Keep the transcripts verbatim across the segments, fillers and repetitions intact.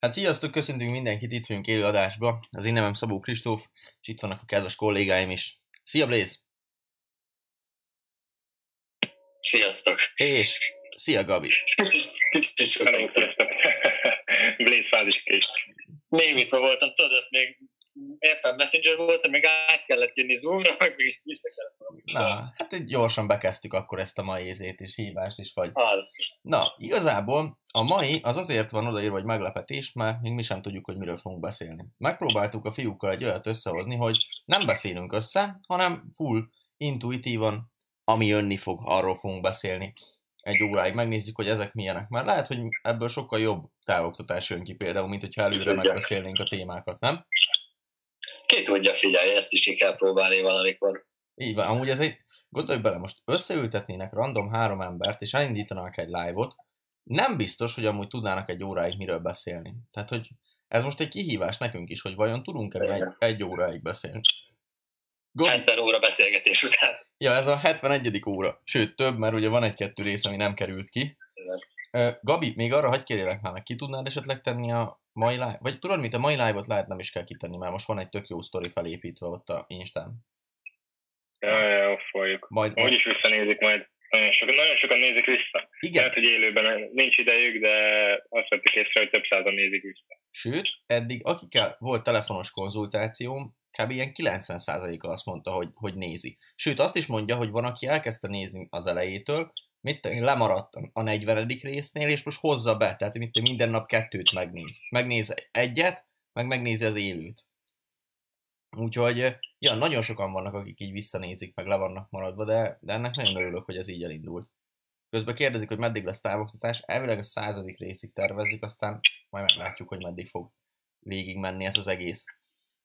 Hát sziasztok, köszöntünk mindenkit, itt vagyunk élő adásba. Az én nevem Szabó Kristóf, és itt vannak a kedves kollégáim is. Szia Blaze! Sziasztok! És szia Gabi! Kicsit sokan utaztam. Blaze fázisként. Még mit voltam, tudod, ezt még éppen messenger voltam, még át kellett jönni Zoomra, meg még vissza kellett volna. Na, hát gyorsan bekezdtük akkor ezt a mai ézét és hívást is, vagy... Az. Na, igazából a mai az azért van odaírva, hogy meglepetés, mert még mi sem tudjuk, hogy miről fogunk beszélni. Megpróbáltuk a fiúkkal egy olyat összehozni, hogy nem beszélünk össze, hanem full, intuitívan, ami jönni fog, arról fogunk beszélni. Egy óráig megnézzük, hogy ezek milyenek. Mert lehet, hogy ebből sokkal jobb távoktatás jön ki például, mint hogyha előre megbeszélnénk a témákat, nem? Ki tudja, figyelj, ezt is ki kell próbálni valamikor. Így van, amúgy ez egy... Gondolj bele, most összeültetnének random három embert, és elindítanak egy live-ot, nem biztos, hogy amúgy tudnának egy óráig miről beszélni. Tehát, hogy ez most egy kihívás nekünk is, hogy vajon tudunk-e egy, egy óráig beszélni. Gond... hetven óra beszélgetés után. Ja, ez a hetvenegyedik óra. Sőt, több, mert ugye van egy-kettő rész, ami nem került ki. Igen. Gabi, még arra hagyj kérjelek már, ki tudnád esetleg tenni a mai live... Vagy tudod mit, a mai live-ot lehet nem is kell kitenni, mert most van egy tök jó sztori felépítve ott a Instán. Jaj, jaj, fogjuk. Majd... Úgyis visszanézik majd. Nagyon sokan, nagyon sokan nézik vissza. Igen. Lehet, hogy élőben nincs idejük, de azt vettük észre, hogy több százan nézik vissza. Sőt, eddig akikkel volt telefonos konzultációm, kb. Ilyen kilencven százaléka azt mondta, hogy, hogy nézi. Sőt, azt is mondja, hogy van, aki elkezdte nézni az elejétől, mit tenni, lemaradt a negyvenedik résznél, és most hozza be, tehát mit tenni, minden nap kettőt megnéz. Megnéz egyet, meg megnézi az élőt. Úgyhogy, ja, nagyon sokan vannak, akik így visszanézik, meg le vannak maradva, de, de ennek nagyon örülök, hogy ez így elindult. Közben kérdezik, hogy meddig lesz távoktatás, elvileg a századik részig tervezzük, aztán majd meglátjuk, hogy meddig fog végigmenni ez az egész.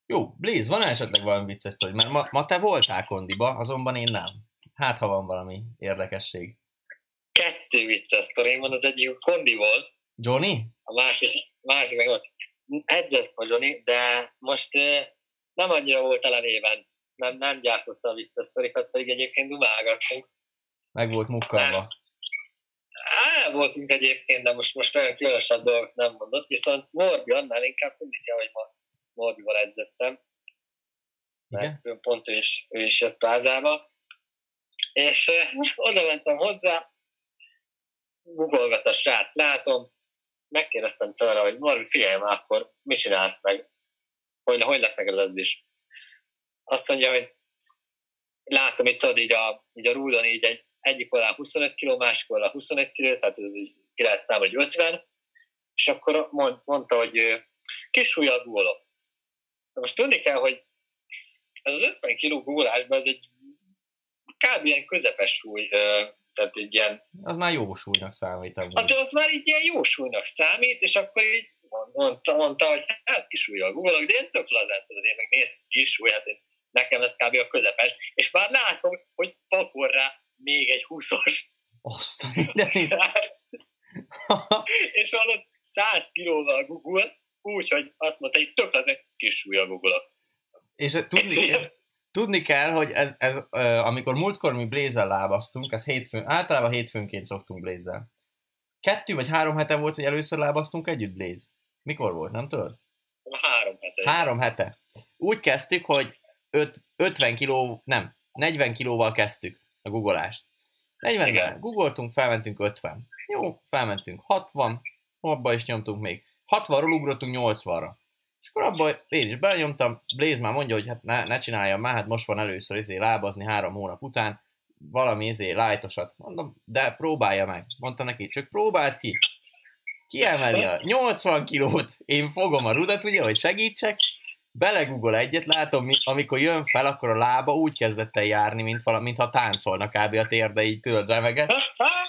Jó, Blaze, van esetleg valami vicces, hogy mert ma, ma te voltál kondiba, azonban én nem. Hát, ha van valami érdekesség. Kettő vicces sztorim van, az egyik a kondi volt. Johnny? A másik, másik meg volt. Edzett a Johnny, de most... Nem annyira volt a néven, nem, nem gyártotta a vicces sztorikat, pedig egyébként dumálgattunk. Meg volt mukkalva. El voltunk egyébként, de most, most olyan különösebb dolgok nem mondott, viszont Morbi annál inkább tudni kell, hogy ma Morbival edzettem. Mert ő pont ő is, ő is jött plázába. És oda mentem hozzá, googolgat a srác, látom, megkérdeztem tőle, hogy Morbi, figyelj már, akkor mit csinálsz meg? Hogy, hogy lesz neked az edzés? Azt mondja, hogy látom itt tudod, így a, így a rúdon így egy, egyik oldal huszonöt kiló, másik oldal huszonöt kiló, tehát ez így ki lehet számolni, hogy ötven, és akkor mond, mondta, hogy kis ujjal gúlok. De most tudni kell, hogy ez az ötven kiló gúlásban ez egy kb. Ilyen közepes súly, tehát egy ilyen... Az már jó súlynak számít. Az, az már így ilyen jó súlynak számít, és akkor így Mondta, mondta, hogy hát kis ujjal googolok, de én tök lazán tudod, én meg nézd kis ujját, én, nekem ez kb. A közepes, és már látom, hogy pakol rá még egy húszas. Aztán mindenit. És valóban száz kilóval googol, úgyhogy azt mondta, hogy tök lazán kis ujjal googolok. És tudni, és tudni kell, hogy ez, ez, amikor múltkor mi Blaze-el lábaztunk, ez hétfőn, általában hétfőnként szoktunk Blaze-el. Kettő vagy három hete volt, hogy először lábaztunk együtt, Blaze? Mikor volt, nem tudod? Három hete. Három hete. Úgy kezdtük, hogy öt, ötven kiló, nem, negyven kilóval kezdtük a guggolást. negyvennel guggoltunk, felmentünk ötven. Jó, felmentünk hatvan, abba is nyomtunk még. hatvanról ugrottunk nyolcvanra. És akkor abba én is belenyomtam, Blaze már mondja, hogy hát ne, ne csináljam már, hát most van először izé lábazni három hónap után, valami izé lájtosat. Mondom, de próbálja meg. Mondtam neki, csak próbáld ki. Kiemeli a nyolcvan kilót, én fogom a rudat, ugye, hogy segítsek, belegugol egyet, látom, amikor jön fel, akkor a lába úgy kezdett el járni, mint vala, mintha táncolna kb. A térde, így tudod, remeget.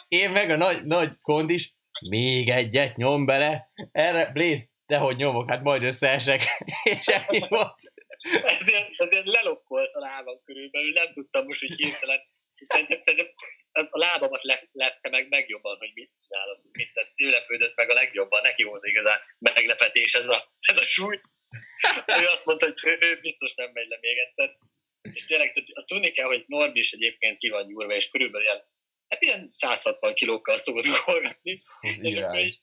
Én meg a nagy, nagy kondis, még egyet nyom bele, erre, Blaze, dehogy nyomok, hát majd összeesek, és ennyi volt. Ezért, ezért lelokkolt a lábam körülbelül, nem tudtam most, hogy hirtelen. Szerintem, szerintem az a lábamat le, lepte meg megjobban, hogy mit csinálom. Mindent ő lepődött meg a legjobban, neki volt igazán meglepetés ez a, ez a súly. Ő azt mondta, hogy ő, ő biztos nem megy le még egyszer. És tényleg azt tudni kell, hogy Norbi is egyébként ki van gyúrva, és körülbelül ilyen, hát ilyen száz hatvan kilókkal szokott gugolgatni. És akkor így,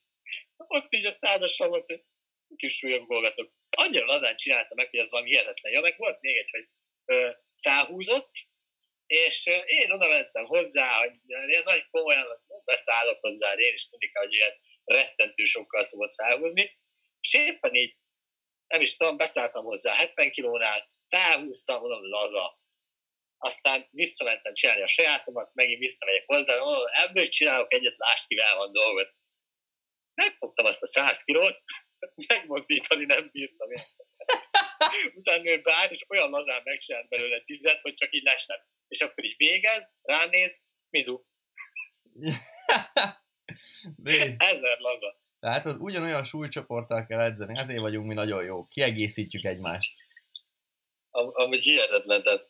ott így a százasra volt, hogy kis súlyokból vetök. Annyira lazán csinálta meg, hogy ez valami hihetetlen. Ja, meg volt még egy, hogy ö, felhúzott, és ö, én oda mentem hozzá, hogy nagy komolyan beszállok hozzá, én is tudni kell, hogy ilyen rettentő sokkal szokott felhúzni, és éppen így, nem is tudom, beszálltam hozzá hetven kilónál, felhúztam, mondom, laza. Aztán visszamentem csinálni a sajátomat, megint visszamegyek hozzá, mondom, ebből csinálok egyet, lásd, kivel van dolgot. Megfogtam azt a száz kilót, megmozdítani nem bírtam én. Utána ő beállt, és olyan lazán megcsinált belőle tízet, hogy csak így lesnem. És akkor így végez, ránéz, mizu. Ezer laza. Látod, ugyanolyan súlycsoporttal kell edzeni, ezért vagyunk mi nagyon jó, kiegészítjük egymást. Am- amúgy hihetetlen, tehát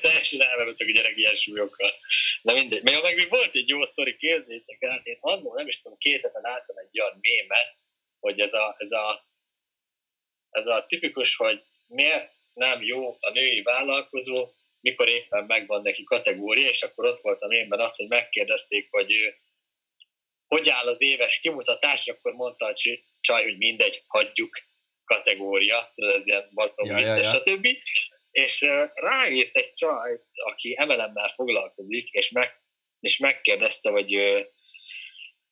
teljesen elmerültek a gyerek ilyen súlyokkal. Na mindegy, meg, meg még volt egy jó sztori, képzétek el, én annól nem is tudom, két heten láttam egy olyan mémet, hogy ez a, ez a, ez a tipikus, hogy miért nem jó a női vállalkozó, mikor éppen megvan neki kategória, és akkor ott volt a mémben az, hogy megkérdezték, hogy ő hogy áll az éves kimutatás, akkor mondta a csaj, hogy mindegy, hagyjuk, kategória, tudod, ez ilyen barkom ja, vicces, ja, ja. stb. És uh, ráírt egy csaj, aki em el em-mel foglalkozik, és, meg, és megkérdezte, hogy uh,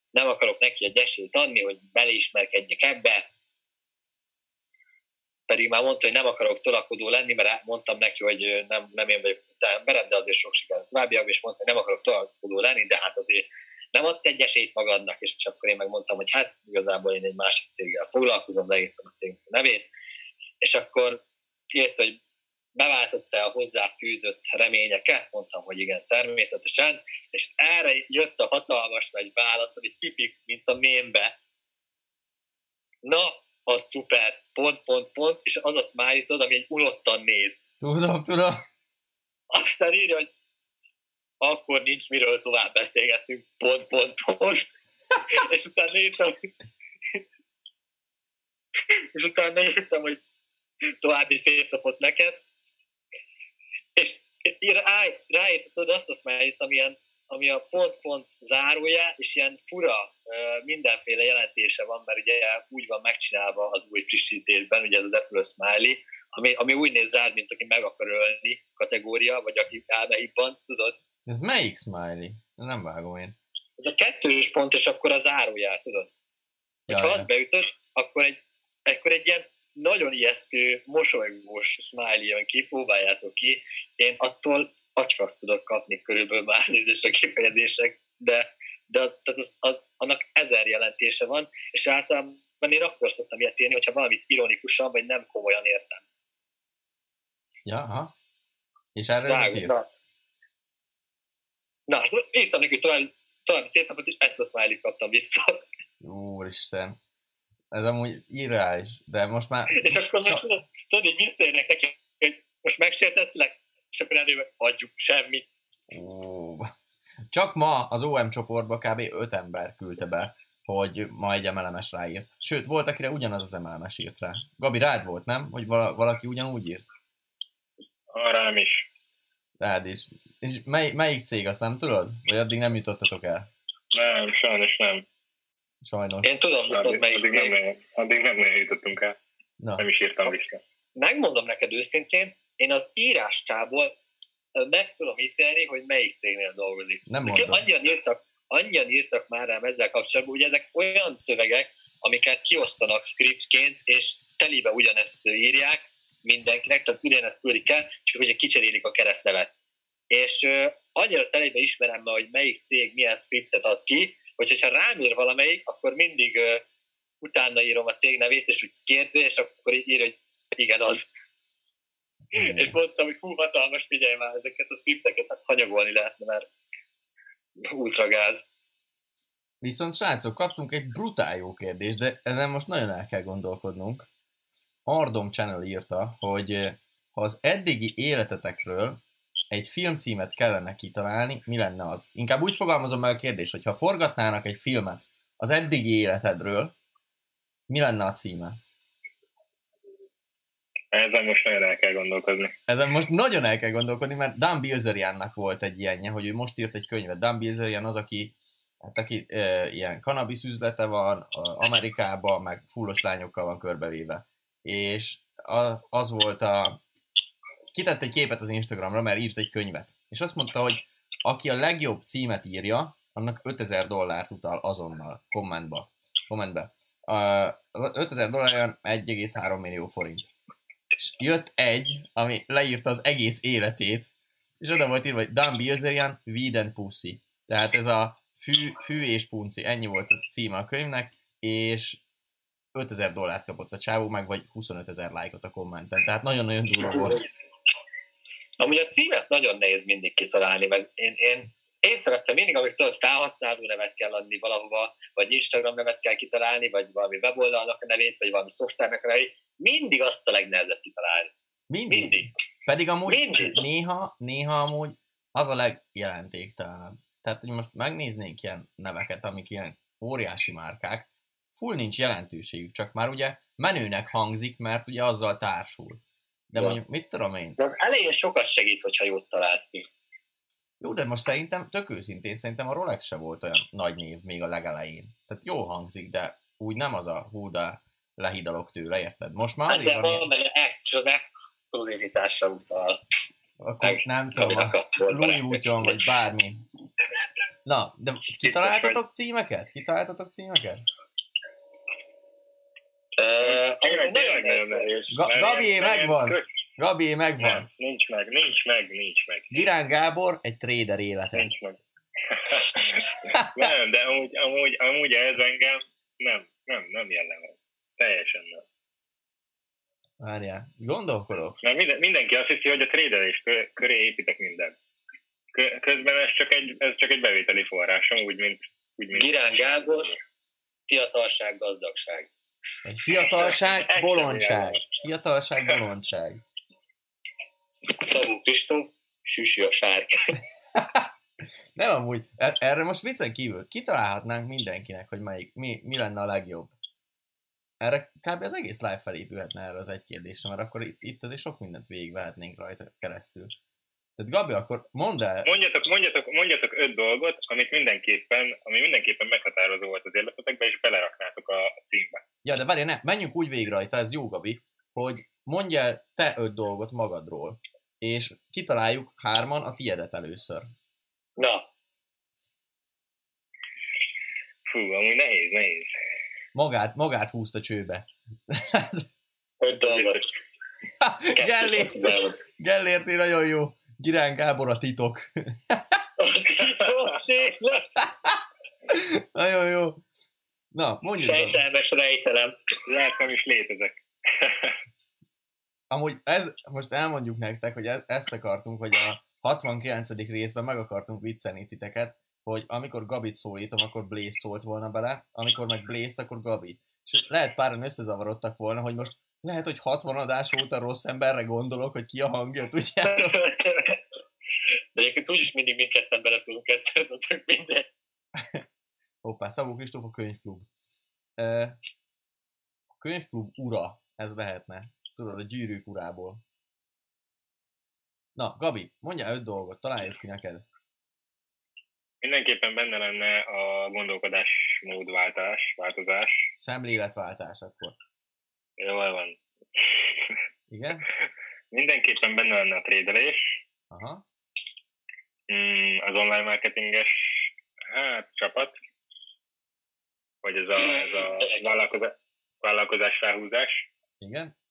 nem akarok neki egy esélyt adni, hogy beleismerkedjek ebbe, pedig már mondta, hogy nem akarok tolakodó lenni, mert mondtam neki, hogy nem, nem én vagyok te emberem, de azért sok sikert továbbiak, és mondta, hogy nem akarok tolakodó lenni, de hát azért nem adsz egy esélyt magadnak, és akkor én megmondtam, hogy hát igazából én egy másik céggel foglalkozom, leírtam a cég nevét, és akkor írt, hogy beváltotta a hozzáfűzött reményeket, mondtam, hogy igen, természetesen, és erre jött a hatalmas nagy válasz, ami tipik, mint a mémbe. Na, az szuper, pont, pont, pont, és az a smiley, tudod, ami egy unottan néz. Tudom, tudom. Aztán írja, hogy akkor nincs miről tovább beszélgetnünk, pont, pont, pont. És utána írtam, és utána írtam, hogy további szép napot neked. És ráírtad azt a smilet, ami, ami a pont-pont zárója, és ilyen fura mindenféle jelentése van, mert ugye úgy van megcsinálva az új frissítésben, ugye ez az Apple smiley, ami, ami úgy néz rád, mint aki meg akar ölni kategória, vagy aki elmehibban, tudod? Ez melyik smiley? Nem vágom én. Ez a kettős pont, és akkor a zárójá, tudod? Ha azt beütöd, akkor egy, akkor egy ilyen nagyon ijesztő, mosolygós smiley jön ki, próbáljátok ki. Én attól agyfaszt tudok kapni körülbelül, már nézést a kifejezések, de, de az, tehát az, az, annak ezer jelentése van, és általában én akkor szoktam ilyet élni, hogyha valamit ironikusan, vagy nem komolyan értem. Jaha. És erre Na, írtam neki, hogy tovább, tovább szép napot, és ezt a smiley-t kaptam vissza. Úristen. Ez amúgy irreális, de most már... És akkor most tudod, tudod így visszaérnek neki, hogy most megsértettelek, és akkor előbb hagyjuk, semmi. Ó, csak ma az o em csoportba kb. öt ember küldte be, hogy ma egy em el em-es ráírt. Sőt, volt, akire ugyanaz az em el em-es írt rá. Gabi, rád volt, nem? Hogy vala, valaki ugyanúgy írt? Rám is. Rád is. És mely, melyik cég, azt nem tudod? Vagy addig nem jutottatok el? Nem, sajnos nem. Sajnos. Én tudom, viszont melyik addig cég. Nem, addig nem jutottunk el. Na. Nem is írtam vissza. Megmondom neked őszintén, én az írástából meg tudom ítélni, hogy melyik cégnél dolgozik. Nem mondom. Annyian írtak, annyian írtak már rám ezzel kapcsolatban, ugye ezek olyan szövegek, amiket kiosztanak scriptként, és telibe ugyanezt írják mindenkinek, tehát ugyanezt küldik el, csak ugye kicserélik a keresztnevet. És uh, annyira telibe ismerem már, hogy melyik cég milyen scriptet ad ki, hogy ha rám ír valamelyik, akkor mindig uh, utána írom a cég nevét, és úgy kérdő, és akkor így ír, hogy igen, az. Mm. És mondtam, hogy hú, hatalmas, figyelj már, ezeket a scripteket hanyagolni lehetne, mert ultragáz. Viszont srácok, kaptunk egy brutál jó kérdést, de ezen most nagyon el kell gondolkodnunk. Ardom Channel írta, hogy ha az eddigi életetekről egy filmcímet kellene kitalálni, mi lenne az? Inkább úgy fogalmazom meg a kérdést, hogy ha forgatnának egy filmet az eddigi életedről, mi lenne a címe? Ezen most nagyon el kell gondolkodni. Ezen most nagyon el kell gondolkodni, mert Dan Bilzeriannak volt egy ilyenje, hogy ő most írt egy könyvet. Dan Bilzerian az, aki Hát aki e, ilyen cannabis üzlete van, Amerikában, meg fullos lányokkal van körbevéve. És a, az volt a... kitett egy képet az Instagramra, mert írt egy könyvet. És azt mondta, hogy aki a legjobb címet írja, annak ötezer dollárt utal azonnal kommentba. kommentbe. ötezer dollár egy egész három millió forint. És jött egy, ami leírta az egész életét, és oda volt írva, hogy Dan Bilzerian, Weed and Pussy. Tehát ez a fű, fű és punci, ennyi volt a címe a könyvnek, és ötezer dollárt kapott a csávó, meg vagy huszonötezer lájkot a kommenten. Tehát nagyon-nagyon durva volt. Amúgy a címet nagyon nehéz mindig kitalálni, meg én, én, én szerettem mindig, amikor tudod, felhasználó nevet kell adni valahova, vagy Instagram nevet kell kitalálni, vagy valami weboldalnak a nevét, vagy valami szoftvernek a nevét. Mindig azt a legnehezebb kitalálni. Mindig. mindig. Pedig amúgy mindig. Néha, néha amúgy az a legjelentéktelenebb. Tehát, hogy most megnéznénk ilyen neveket, amik ilyen óriási márkák, full nincs jelentőségük, csak már ugye menőnek hangzik, mert ugye azzal társul. De ja. Mondjuk, mit tudom én? De az elején sokat segít, hogyha jót találsz ki. Jó, de most szerintem, tök őszintén, szerintem a Rolex se volt olyan nagy név még a legelején. Tehát jó hangzik, de úgy nem az a hú, de lehidalok tőle, érted? Most már azért hát, van... Mert az X és az exkluzivitásra utal. Akkor nem tudom, Louis Vuitton vagy bármi. Na, de kitaláltatok címeket? Kitaláltatok címeket? Gabi megvan! Gabi megvan! Nem, nincs meg, nincs meg, nincs meg. Girán Gábor egy trader élete. Nincs meg. Nem, de amúgy, amúgy, amúgy ez engem nem, nem, nem jellemez. Teljesen nem. Várjál, gondolkodok. Mert minden, mindenki azt hiszi, hogy a trédelés köré építek mindent. Közben ez csak egy, ez csak egy bevételi forrásom, úgy, mint... Úgy, mint Girán Gábor, fiatalság, gazdagság. Egy fiatalság, bolondság. Fiatalság, bolondság. Szabó Kristóf, süsi a sárkány. Nem amúgy, erre most viccen kívül kitalálhatnánk mindenkinek, hogy melyik, mi, mi lenne a legjobb. Erre kb. Az egész live felépülhetne erre az egy kérdésre, mert akkor itt, itt azért sok mindent végigvehetnénk rajta keresztül. Tehát Gabi, akkor mondd el! Mondjatok, mondjatok, mondjatok öt dolgot, amit mindenképpen, ami mindenképpen meghatározó volt az életetekben, és beleraknátok a címbe. Ja, de várj, ne, menjünk úgy végig rajta, ez jó Gabi, hogy mondj el te öt dolgot magadról, és kitaláljuk hárman a tiédet először. Na! Fú, amúgy nehéz, nehéz. Magát, magát húzt a csőbe. Öt dolgot. Gellért, Gellért nagyon jó. Girán Gábor a titok. A titok, tényleg. Nagyon jó. Na, mondjuk. Sejtelmes rejtelem. Láttam is létezek. Amúgy ez, most elmondjuk nektek, hogy ezt akartunk, hogy a hatvankilencedik részben meg akartunk viccelni titeket, hogy amikor Gabit szólítom, akkor Blaze szólt volna bele, amikor meg Blaze-t, akkor Gabi. És lehet páran összezavarodtak volna, hogy most lehet, hogy hatvan adás óta rossz emberre gondolok, hogy ki a hangja, tudjátok? De egyébként úgyis mindig mindketten beleszólunk, ez a tök minden. Hoppá, Szabó Kristóf a könyvklub. A könyvklub ura, ez lehetne. Tudod, a gyűrűk urából. Na, Gabi, mondjál öt dolgot, találjuk ki neked. Mindenképpen benne lenne a gondolkodásmódváltás, változás. Szemléletváltás akkor. Jól van. Igen? Mindenképpen benne lenne a trédelés. Aha. Mm, az online marketinges hát, csapat. Vagy ez a, ez a vállalkozás, vállalkozás felhúzás. Igen.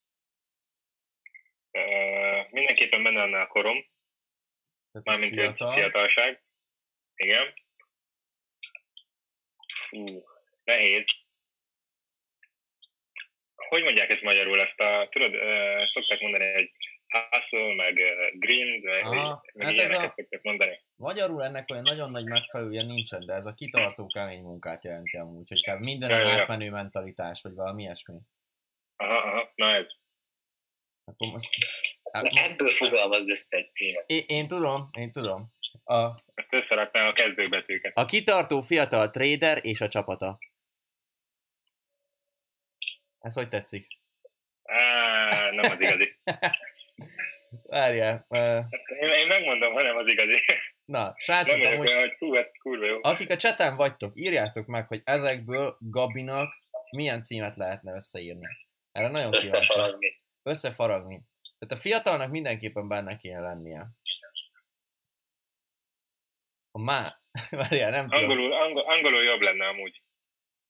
Uh, mindenképpen benne lenne a korom. Tehát mármint fiatal. Fiatalság. Igen. Hú, nehéz. Hogy mondják ezt magyarul? Ezt a, tudod, uh, szokták mondani, hogy hustle, meg uh, grind, meg, aha, meg hát ilyeneket a... szokták mondani. Magyarul ennek olyan nagyon nagy megfelelője nincsen, de ez a kitartó kemény munkát jelenti amúgy, hogy kell minden ja, átmenő ja. mentalitás, vagy valami ilyesmi. Aha, aha, na ez. Akkor most... Na, ebből fogalmazz össze egy címet. Én, én tudom, én tudom. A... Ezt összeraknám a kezdőbetűket. A kitartó fiatal trader és a csapata. Ez hogy tetszik? Á, nem az igazi. Várjál. Uh... Én, én megmondom, ha nem az igazi. Na, srácok, amúgy, akik a cseten vagytok, írjátok meg, hogy ezekből Gabinak milyen címet lehetne összeírni. Erre nagyon kíváncsi. Összefaragni. Összefaragni. Tehát a fiatalnak mindenképpen benne kéne lennie. A má... Várjál, nem tudom. Angolul, angol, angolul jobb lenne amúgy.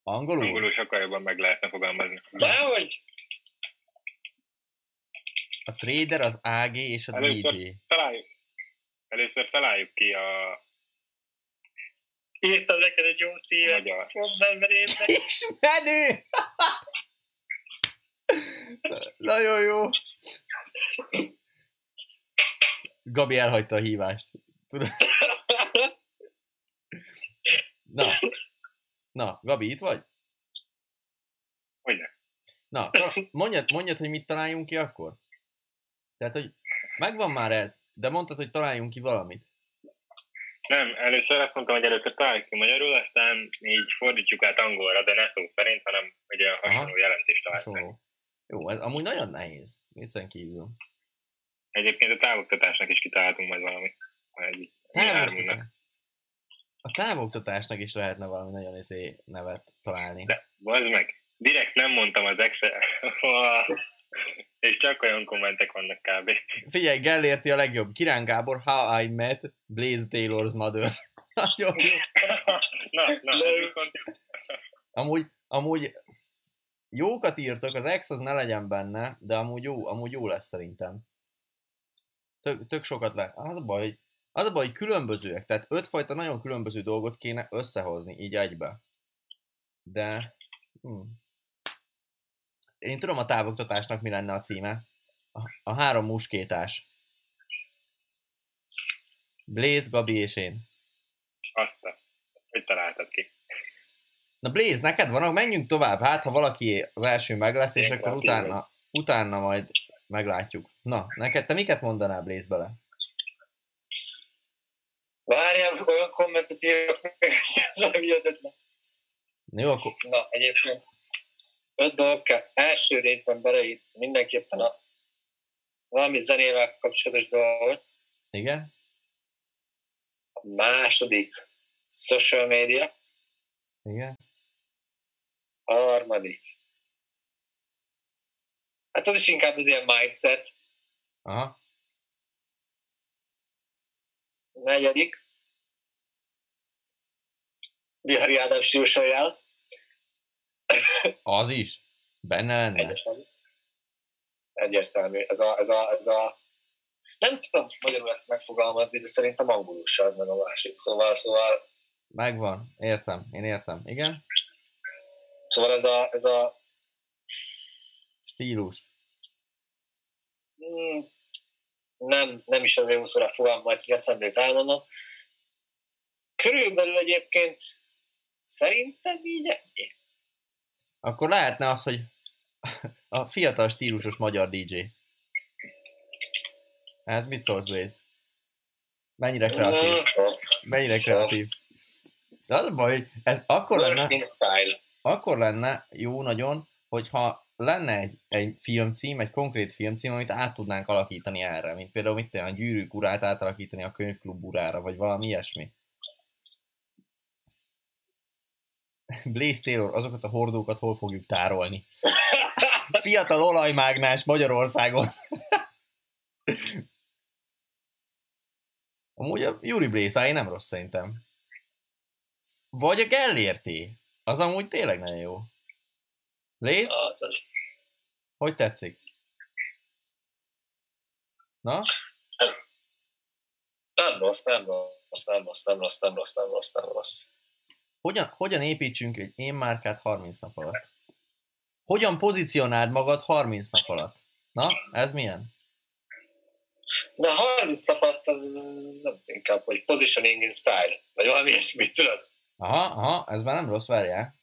Angolul? Angolul sokkal jobban meg lehetne fogalmazni. Dehogy! A trader, az á gé és a először dé dzsé. Találjuk. Először találjuk ki a... Írtam neked egy jó címet. És menő! Nagyon jó! Gabi elhagyta a hívást. Tudod? Na, na, Gabi, itt vagy? Hogyne. Na, mondjad, mondjad, hogy mit találjunk ki akkor? Tehát, hogy megvan már ez, de mondtad, hogy találjunk ki valamit. Nem, először azt mondtam, hogy először találjuk ki magyarul, aztán így fordítjuk át angolra, de ne szó szerint, hanem ugye a hasonló jelentést találjuk. Jó, ez amúgy nagyon nehéz, viccen kívül. Egyébként a távoktatásnak is kitaláltunk majd valamit. Távoktatásnak. A távoktatásnak is lehetne valami nagyon izé nevet találni. De, bazd meg, direkt nem mondtam az Excel. És csak olyan kommentek vannak kb. Figyelj, Gellérti a legjobb. Kirán Gábor, How I Met Blaze Taylor's Mother. Nagyon jó. Na, na, amúgy, amúgy jókat írtok, az ex az ne legyen benne, de amúgy jó, amúgy jó lesz szerintem. Tök, tök sokat le. Az a baj, az a baj, hogy különbözőek, tehát ötfajta nagyon különböző dolgot kéne összehozni, így egybe. De... Hm. Én tudom a távoktatásnak mi lenne a címe. A, a három muskétás. Blaze, Gabi és én. Aztán. Hogy találtad ki? Na Blaze, neked van? Menjünk tovább. Hát, ha valaki az első meg lesz, és én akkor utána, utána majd meglátjuk. Na, neked te miket mondanál Blaze bele? Várjál, olyan kommentet írok, jó, akkor... Na, egyébként... Öt dolog kell első részben beleírni mindenképpen a valami zenével kapcsolatos dolgot. Igen. A második social media. Igen. A harmadik. Hát az is inkább az ilyen mindset. Aha. A negyedik. Bihari Ádám stílus ajánlat. Az is? Benne lenne? Egyértelmű. Egyértelmű. Ez a, ez a, ez a... Nem tudom magyarul ezt megfogalmazni, de szerintem angolul se az meg a másik. Szóval, szóval... Megvan. Értem. Én értem. Igen? Szóval ez a... Ez a... Stílus. Hmm. Nem, nem is azért húszóra fogom majd, hogy eszembe jut elmondom. Körülbelül egyébként szerintem így ennyi. Akkor lehetne az, hogy a fiatal stílusos magyar dé dzsé. Ez mit szólsz, Blaze? Mennyire kreatív. Mennyire kreatív. De az a baj, hogy ez akkor lenne, akkor lenne jó nagyon, hogyha lenne egy, egy filmcím, egy konkrét filmcím, amit át tudnánk alakítani erre, mint például mit a Gyűrűk urát átalakítani a Könyvklub urára, vagy valami ilyesmi. Blaze Taylor, azokat a hordókat hol fogjuk tárolni? Fiatal olajmágnás Magyarországon. Amúgy a Yuri Blaze-áé nem rossz szerintem. Vagy a Gellérté. Az amúgy tényleg nagyon jó. Blaze? Hogy tetszik? Na? Nem rossz, nem rossz, nem rossz, nem rossz, nem rossz, nem rossz, nem rossz. Hogyan, hogyan építsünk egy én márkát harminc nap alatt? Hogyan pozícionáld magad harminc nap alatt? Na, ez milyen? Na, harminc nap alatt az nem inkább, hogy positioning in style, vagy valami ilyesmi, tudod? Aha, aha, ez már nem rossz, várjál.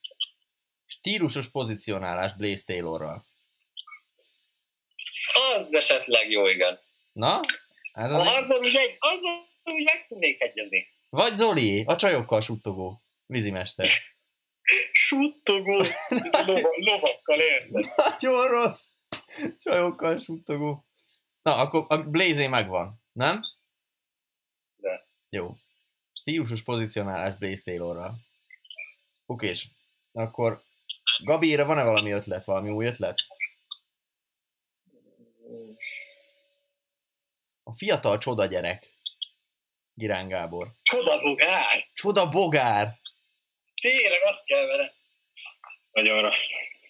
Stílusos pozicionálás Blaze Taylorral. Az esetleg jó, igen. Na? Ez az azzal, egy... azzal, hogy meg tudnék egyezni. Vagy Zoli, a csajokkal suttogó. Vízimester. Suttogó. Lovakkal érted. Nagyon rossz. Csajokkal suttogó. Na, akkor a Blaze megvan, nem? De. Jó. Stílusos pozicionálás Blaze Taylorra. Okés. Akkor Gabira van-e valami ötlet? Valami új ötlet? A fiatal csoda gyerek. Girán Gábor. Csoda bogár! Csoda bogár! Tényleg azt kell vele. Nagyonra.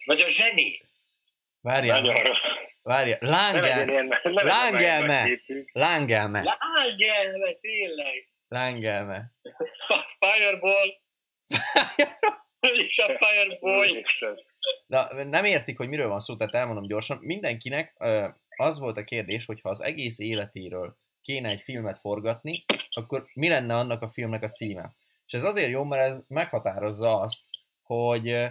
Vagy a zseni. Várjál. Nagyonra. Várjál. Lángelme. Lángelme. Lángelme. Lángelme, tényleg. Lángelme. Fireball. Fireball. Na, nem értik, hogy miről van szó, tehát elmondom gyorsan. Mindenkinek az volt a kérdés, hogy ha az egész életéről kéne egy filmet forgatni, akkor mi lenne annak a filmnek a címe? És ez azért jó, mert ez meghatározza azt, hogy,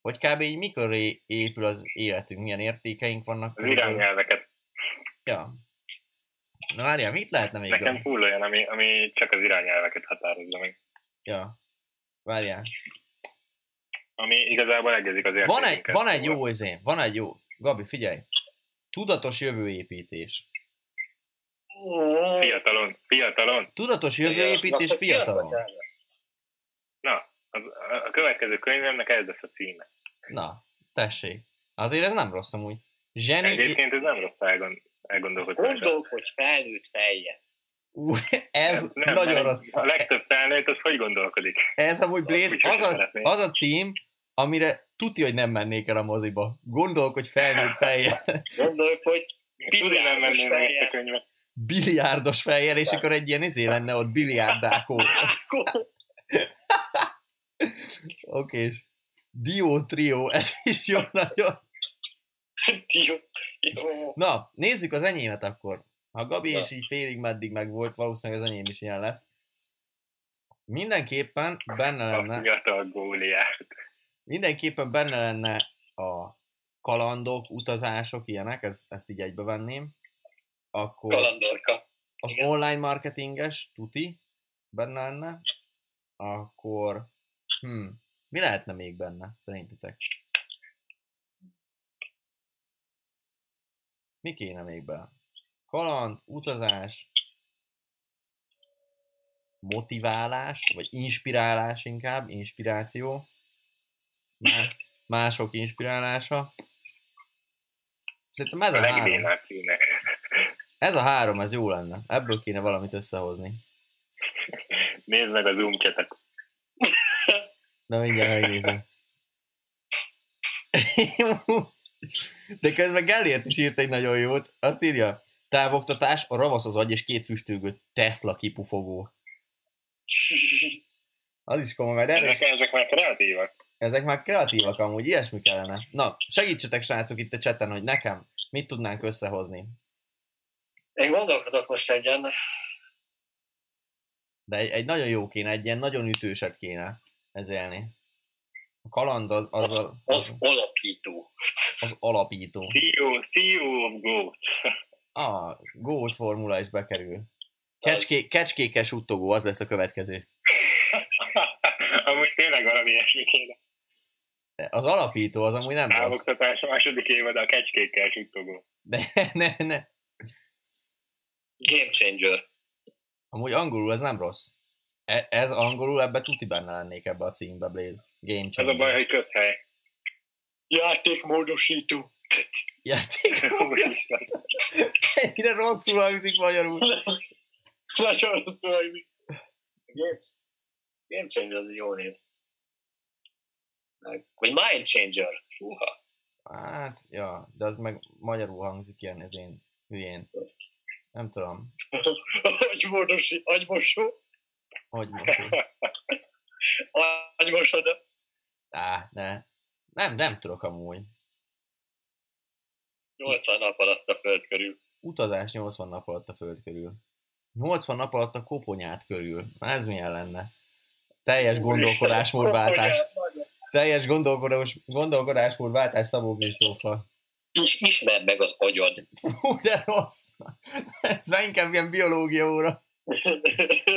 hogy kb. Így mikor épül az életünk, milyen értékeink vannak. Az irányelveket. Ja. Na várjál, mit lehetne még? Nekem full olyan, ami, ami csak az irányelveket határozza meg. Ja. Várjál. Ami igazából egyezik az értékeket. Van egy, van egy jó izém, van egy jó. Gabi, figyelj. Tudatos jövőépítés. Fiatalon, fiatalon. Tudatos jövőépítés fiatalon. Na, az, a következő könyvemnek ez lesz a címe. Na, tessék. Azért ez nem rossz amúgy. Zseni... Egyébként ez nem rossz elgond, elgondolkodás. Gondolk, hogy felnőtt fejjel. Úr, ez nem, nagyon nem, rossz. A legtöbb felnőtt az hogy gondolkodik? Ez amúgy Blaze, az a, az a cím, amire tuti, hogy nem mennék el a moziba. Gondolk, hogy felnőtt fejjel. Gondolk, hogy biliárdos fejjel. Biliárdos fejjel, és akkor egy ilyen izé lenne ott biliárdákó. Oké. Dió trió, ez is jó nagyon. Dió trió. Na, nézzük az enyémet akkor. Ha Gabi is így félig meddig meg volt, valószínűleg az enyém is ilyen lesz. Mindenképpen benne lenne... A fiatal góliát. Mindenképpen benne lenne a kalandok, utazások, ilyenek, ezt, ezt így egybevenném. Akkor kalandorka. Az igen. Online marketinges, tuti, benne lenne. Akkor... Hm, mi lehetne még benne, szerintetek? Mi kéne még benne? Kaland, utazás, motiválás, vagy inspirálás inkább, inspiráció, más, mások inspirálása. Szerintem ez a, a három. Ez a három, ez jó lenne. Ebből kéne valamit összehozni. Nézd meg a Zoom csetet. Na mindjárt megnézem. De közben Gellért is írt egy nagyon jót. Azt írja, távoktatás, a ravasz az agy és két füstölgő Tesla kipufogó. Az is komoly, mert erős... ezek, ezek már kreatívak. Ezek már kreatívak amúgy, ilyesmi kellene. Na, segítsetek srácok itt a chatten, hogy nekem mit tudnánk összehozni. Én gondolkodok most egy ilyen. De egy, egy nagyon jó kéne, egy ilyen nagyon ütőset kéne ez élni. A kaland az... Az, az, az, az alapító. Az alapító. cé e o of Goat. Ah, Goat formula is bekerül. Kecské, kecskékes uttogó, az lesz a következő. Amúgy tényleg valami ilyesmi kéne. Az alapító, az amúgy nem rossz. Távoktatás második évad a kecskékes uttogó. Ne, ne, ne. Game changer. Amúgy angolul ez nem rossz. E- ez angolul, ebbe tuti benne lennék ebbe a címbe, Blaze. Game changer. Az a baj, hogy közhely. Játékmódosító. Játékmódosító. Ennyire rosszul hangzik magyarul. Nagyon rosszul hangzik. Game changer az jó név. Vagy mind changer. Fúha. Hát, ja, de az meg magyarul hangzik ilyen az én hülyén. Nem tudom. Agymordosi, agymosó. Agymosó. Agymosó, de... Á, ne. Nem, nem tudok amúgy. nyolcvan nap alatt a föld körül. Utazás nyolcvan nap alatt a föld körül. nyolcvan nap alatt a koponyát körül. Ez milyen lenne? Teljes gondolkodásmódváltás. Teljes gondolkodásmódváltás Szabó Kristóffal. És ismerd meg az agyad. Fú, de rossz. Ez már inkább ilyen biológia óra.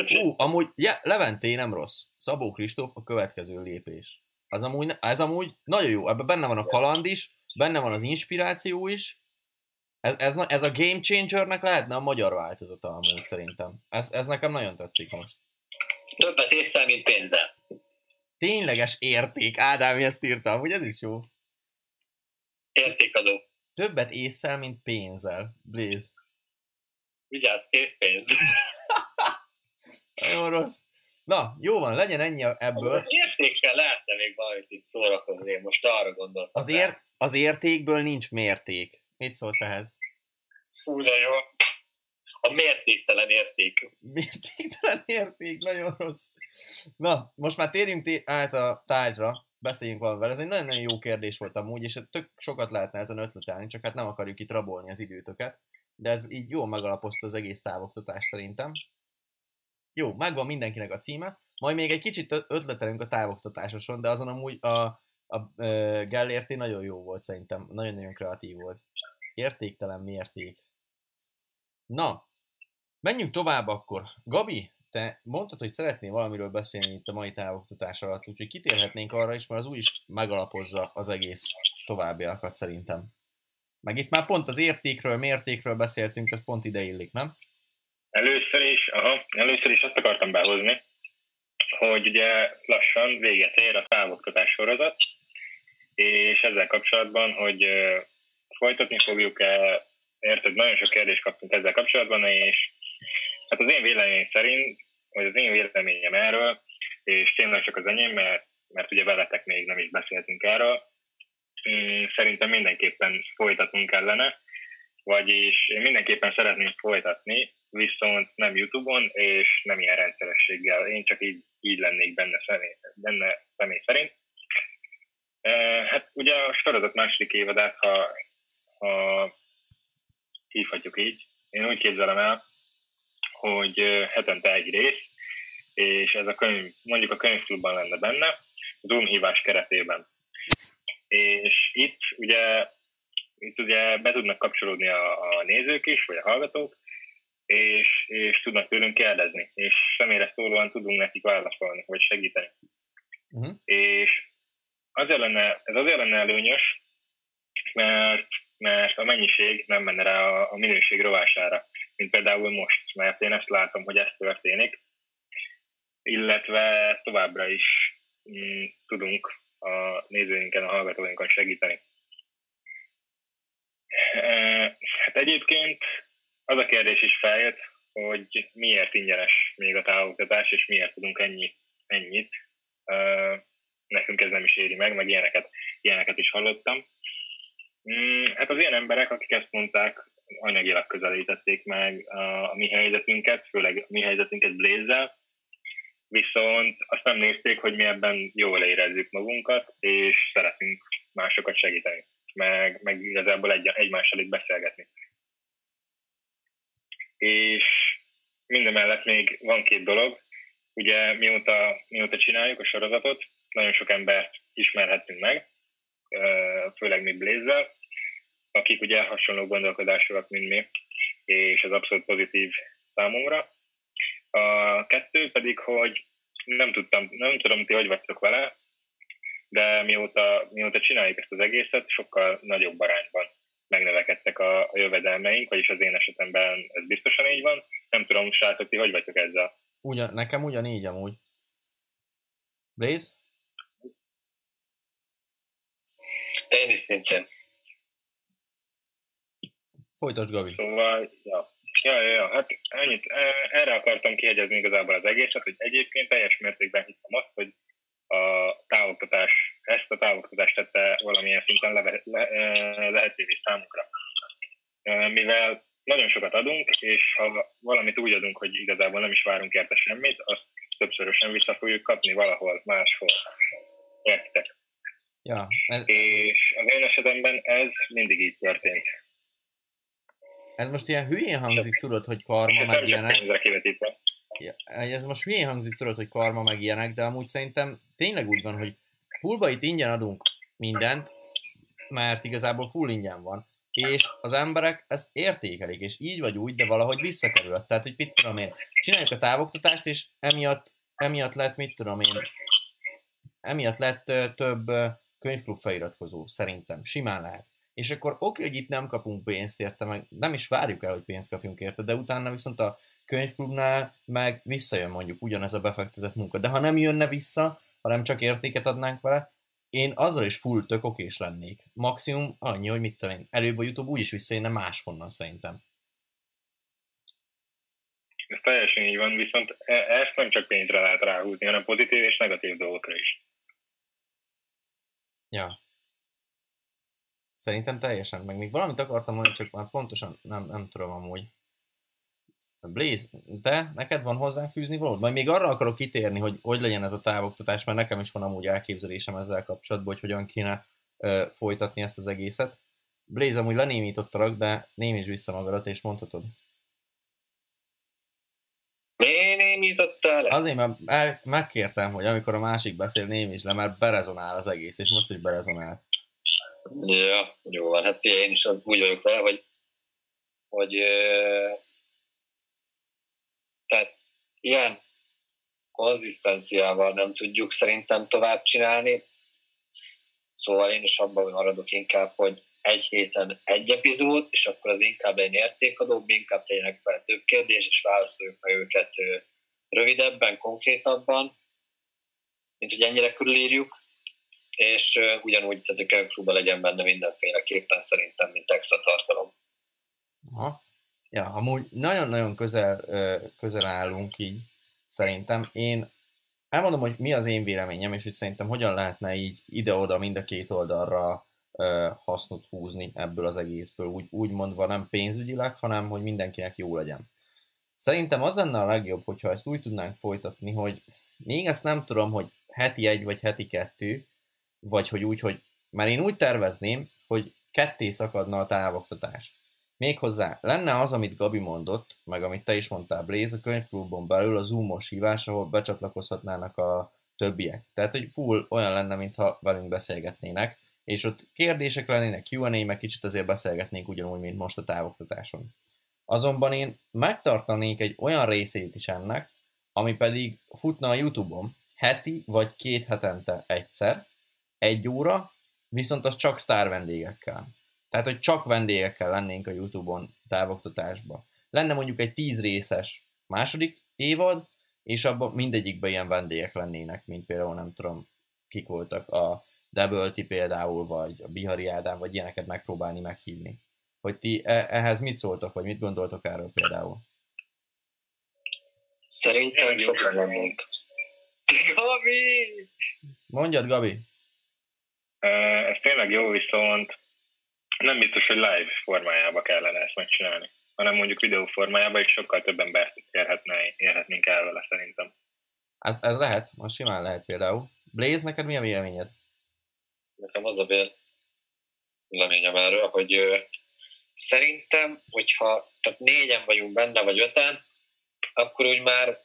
Fú, amúgy ja, Leventé nem rossz. Szabó Kristóf a következő lépés. Az amúgy, ez amúgy nagyon jó. Ebben benne van a kaland is, benne van az inspiráció is, Ez, ez, ez a Game Changernek lehetne a magyar változata amúgy szerintem. Ez, ez nekem nagyon tetszik most. Többet észre, mint pénzzel. Tényleges érték. Ádám, ezt írtam, hogy ez is jó. Értékadó. Többet észre, mint pénzzel. Blaze. Vigyázz, észpénz. Nagyon rossz. Na, jó van, legyen ennyi ebből. Az értékkel lehetne még valamit itt szórakozni, én most arra gondoltam. Az, ért, az értékből nincs mérték. Mit szólsz ehhez? Fú, de jó. A mértéktelen érték. Mértéktelen érték, nagyon rossz. Na, most már térjünk té- át a tárgyra, beszéljünk valamivel. Ez egy nagyon-nagyon jó kérdés volt amúgy, és tök sokat lehetne ezen ötletelni, csak hát nem akarjuk itt rabolni az időtöket. De ez így jól megalapozta az egész távoktatás szerintem. Jó, megvan mindenkinek a címe. Majd még egy kicsit ötletelünk a távoktatásoson, de azon amúgy a, a e, Gellérté nagyon jó volt szerintem. Nagyon-nagyon kreatív volt. Értéktelen mérték. Na, menjünk tovább akkor. Gabi, te mondtad, hogy szeretnél valamiről beszélni itt a mai távoktatás alatt, úgyhogy kitérhetnénk arra is, mert az úgy is megalapozza az egész továbbiakat szerintem. Meg itt már pont az értékről, mértékről beszéltünk, ez pont ide illik, nem? Először is, aha, először is azt akartam behozni, hogy ugye lassan véget ér a távoktatás sorozat, és ezzel kapcsolatban, hogy uh, folytatni fogjuk-e, érted, nagyon sok kérdést kaptunk ezzel kapcsolatban, és hát az én véleményem szerint, vagy az én véleményem erről, és tényleg csak az enyém, mert, mert ugye veletek még nem is beszéltünk erről, szerintem mindenképpen folytatnunk kellene, vagyis én mindenképpen szeretném folytatni, viszont nem YouTube-on, és nem ilyen rendszerességgel. Én csak így, így lennék benne személy, benne személy szerint. E, hát ugye a sorozat második évadát, ha, ha hívhatjuk így, én úgy képzelem el, hogy hetente egy rész, és ez a könyv, mondjuk a könyvklubban lenne benne, Zoom hívás keretében. És itt ugye, itt ugye be tudnak kapcsolódni a, a nézők is, vagy a hallgatók, és, és tudnak tőlünk kérdezni, és személyre szólóan tudunk nekik válaszolni, vagy segíteni. Uh-huh. És azért lenne, ez azért lenne előnyös, mert, mert a mennyiség nem menne rá a, a minőség rovására, mint például most, mert én ezt látom, hogy ez történik, illetve továbbra is mm, tudunk a nézőinken, a hallgatóinkon segíteni. E, hát egyébként az a kérdés is feljött, hogy miért ingyenes még a távoktatás, és miért tudunk ennyi, ennyit. E, nekünk ez nem is éri meg, meg ilyeneket, ilyeneket is hallottam. Hát az ilyen emberek, akik ezt mondták, anyagilag közelítették meg a, a mi helyzetünket, főleg a mi helyzetünket Blaze-zel, viszont azt nem nézték, hogy mi ebben jól érezzük magunkat, és szeretünk másokat segíteni, meg, meg igazából egy, egymással itt beszélgetni. És mindemellett még van két dolog, ugye mióta, mióta csináljuk a sorozatot, nagyon sok embert ismerhettünk meg, főleg mi Blaze-zel, akik ugye hasonló gondolkodásúak, mint mi, és ez abszolút pozitív számomra. A kettő pedig, hogy nem tudtam, nem tudom, ti hogy vagytok vele, de mióta, mióta csináljuk ezt az egészet, sokkal nagyobb arányban megnövekedtek a, a jövedelmeink, vagyis az én esetemben ez biztosan így van. Nem tudom, srácok, ti hogy vagytok ezzel? Ugyan, nekem ugyanígy amúgy. Blaze? Én is szintén. Folytasd, Gabi. Szóval, ja. Ja, ja, ja, hát ennyit, erre akartam kihegyezni igazából az egészet, hogy egyébként teljes mértékben hittem azt, hogy a távoktatás, ezt a távoktatást tette valamilyen szinten leve, le, lehetővé számunkra. Mivel nagyon sokat adunk, és ha valamit úgy adunk, hogy igazából nem is várunk érte semmit, azt többszörösen vissza fogjuk kapni valahol, máshol. Értitek? Ja, ez... És az én esetemben ez mindig így történt. Ez most ilyen hülyén hangzik, tudod, hogy karma meg ilyenek. Ja, ez most hülyén hangzik, tudod, hogy karma meg ilyenek, de amúgy szerintem tényleg úgy van, hogy fullba itt ingyen adunk mindent, mert igazából full ingyen van. És az emberek ezt értékelik, és így vagy úgy, de valahogy visszakerül azt. Tehát, hogy mit tudom én, csináljuk a távoktatást, és emiatt, emiatt lett, mit tudom én, emiatt lett több könyvklub feliratkozó, szerintem, simán lehet. és akkor oké, hogy itt nem kapunk pénzt érte, meg nem is várjuk el, hogy pénzt kapjunk érte, de utána viszont a könyvklubnál meg visszajön mondjuk ugyanez a befektetett munka. De ha nem jönne vissza, hanem csak értéket adnánk vele, én azzal is full tök okés lennék. Maximum annyi, hogy mit tudom én, előbb vagy utóbb úgyis visszajönne máshonnan szerintem. Ez teljesen így van, viszont ezt nem csak pénzre lehet ráhúzni, hanem pozitív és negatív dolgokra is. Ja. Szerintem teljesen, meg még valamit akartam mondani, csak már pontosan nem, nem tudom amúgy. Blaze, te? Neked van hozzáfűzni valód? Majd még arra akarok kitérni, hogy hogy legyen ez a távoktatás, mert nekem is van amúgy elképzelésem ezzel kapcsolatban, hogy hogyan kéne ö, folytatni ezt az egészet. Blaze, amúgy lenémítottalak, de némítsd vissza magadat, és mondhatod. Miért némítottál le? Azért, mert el, megkértem, hogy amikor a másik beszél, némítsd le, mert berezonál az egész, és most is berezonál. Ja, jó van, hát figyelj, én is úgy vagyok vele, hogy, hogy ö... tehát ilyen konzisztenciával nem tudjuk szerintem tovább csinálni. Szóval én is abban maradok inkább, hogy egy héten egy epizód, és akkor az inkább egy értékadóbb, inkább tegyenek fel több kérdés, és válaszoljuk meg őket rövidebben, konkrétabban, mint hogy ennyire körülírjuk, és ugyanúgy, tehát a könyvklubban legyen benne mindenféleképpen szerintem, mint extra tartalom. Aha. Ja, amúgy nagyon-nagyon közel, közel állunk így, szerintem. Én elmondom, hogy mi az én véleményem, és hogy szerintem hogyan lehetne így ide-oda mind a két oldalra hasznot húzni ebből az egészből, úgy, úgy mondva nem pénzügyileg, hanem hogy mindenkinek jó legyen. Szerintem az lenne a legjobb, hogyha ezt úgy tudnánk folytatni, hogy még ezt nem tudom, hogy heti egy vagy heti kettő, vagy hogy úgy, hogy már én úgy tervezném, hogy ketté szakadna a távoktatás. Méghozzá lenne az, amit Gabi mondott, meg amit te is mondtál, Blaze, a könyvklubon belül a zoomos hívás, ahol becsatlakozhatnának a többiek. Tehát, hogy full olyan lenne, mintha velünk beszélgetnének, és ott kérdések lennének, kjú end éj, meg kicsit azért beszélgetnénk ugyanúgy, mint most a távoktatáson. Azonban én megtartanék egy olyan részét is ennek, ami pedig futna a YouTube-on heti vagy két hetente egyszer, egy óra, viszont az csak sztár vendégekkel. Tehát, hogy csak vendégekkel lennénk a YouTube-on távoktatásba. Lenne mondjuk egy tíz részes második évad, és abban mindegyikben ilyen vendégek lennének, mint például nem tudom, kik voltak a Debölti például, vagy a Bihari Ádám, vagy ilyeneket megpróbálni meghívni. Hogy ti ehhez mit szóltok, vagy mit gondoltok erről például? Szerintem sokan lennénk. Gabi! Mondjad, Gabi! Ez tényleg jó, viszont nem biztos, hogy live formájába kellene ezt megcsinálni, hanem mondjuk videó formájában, és sokkal több embert érhetne, érhetnénk el vele szerintem. Ez, ez lehet, most simán lehet például. Blaze, neked mi a véleményed? Nekem az a véleményem erről, hogy ö, szerintem, hogyha tehát négyen vagyunk benne, vagy öten, akkor úgy már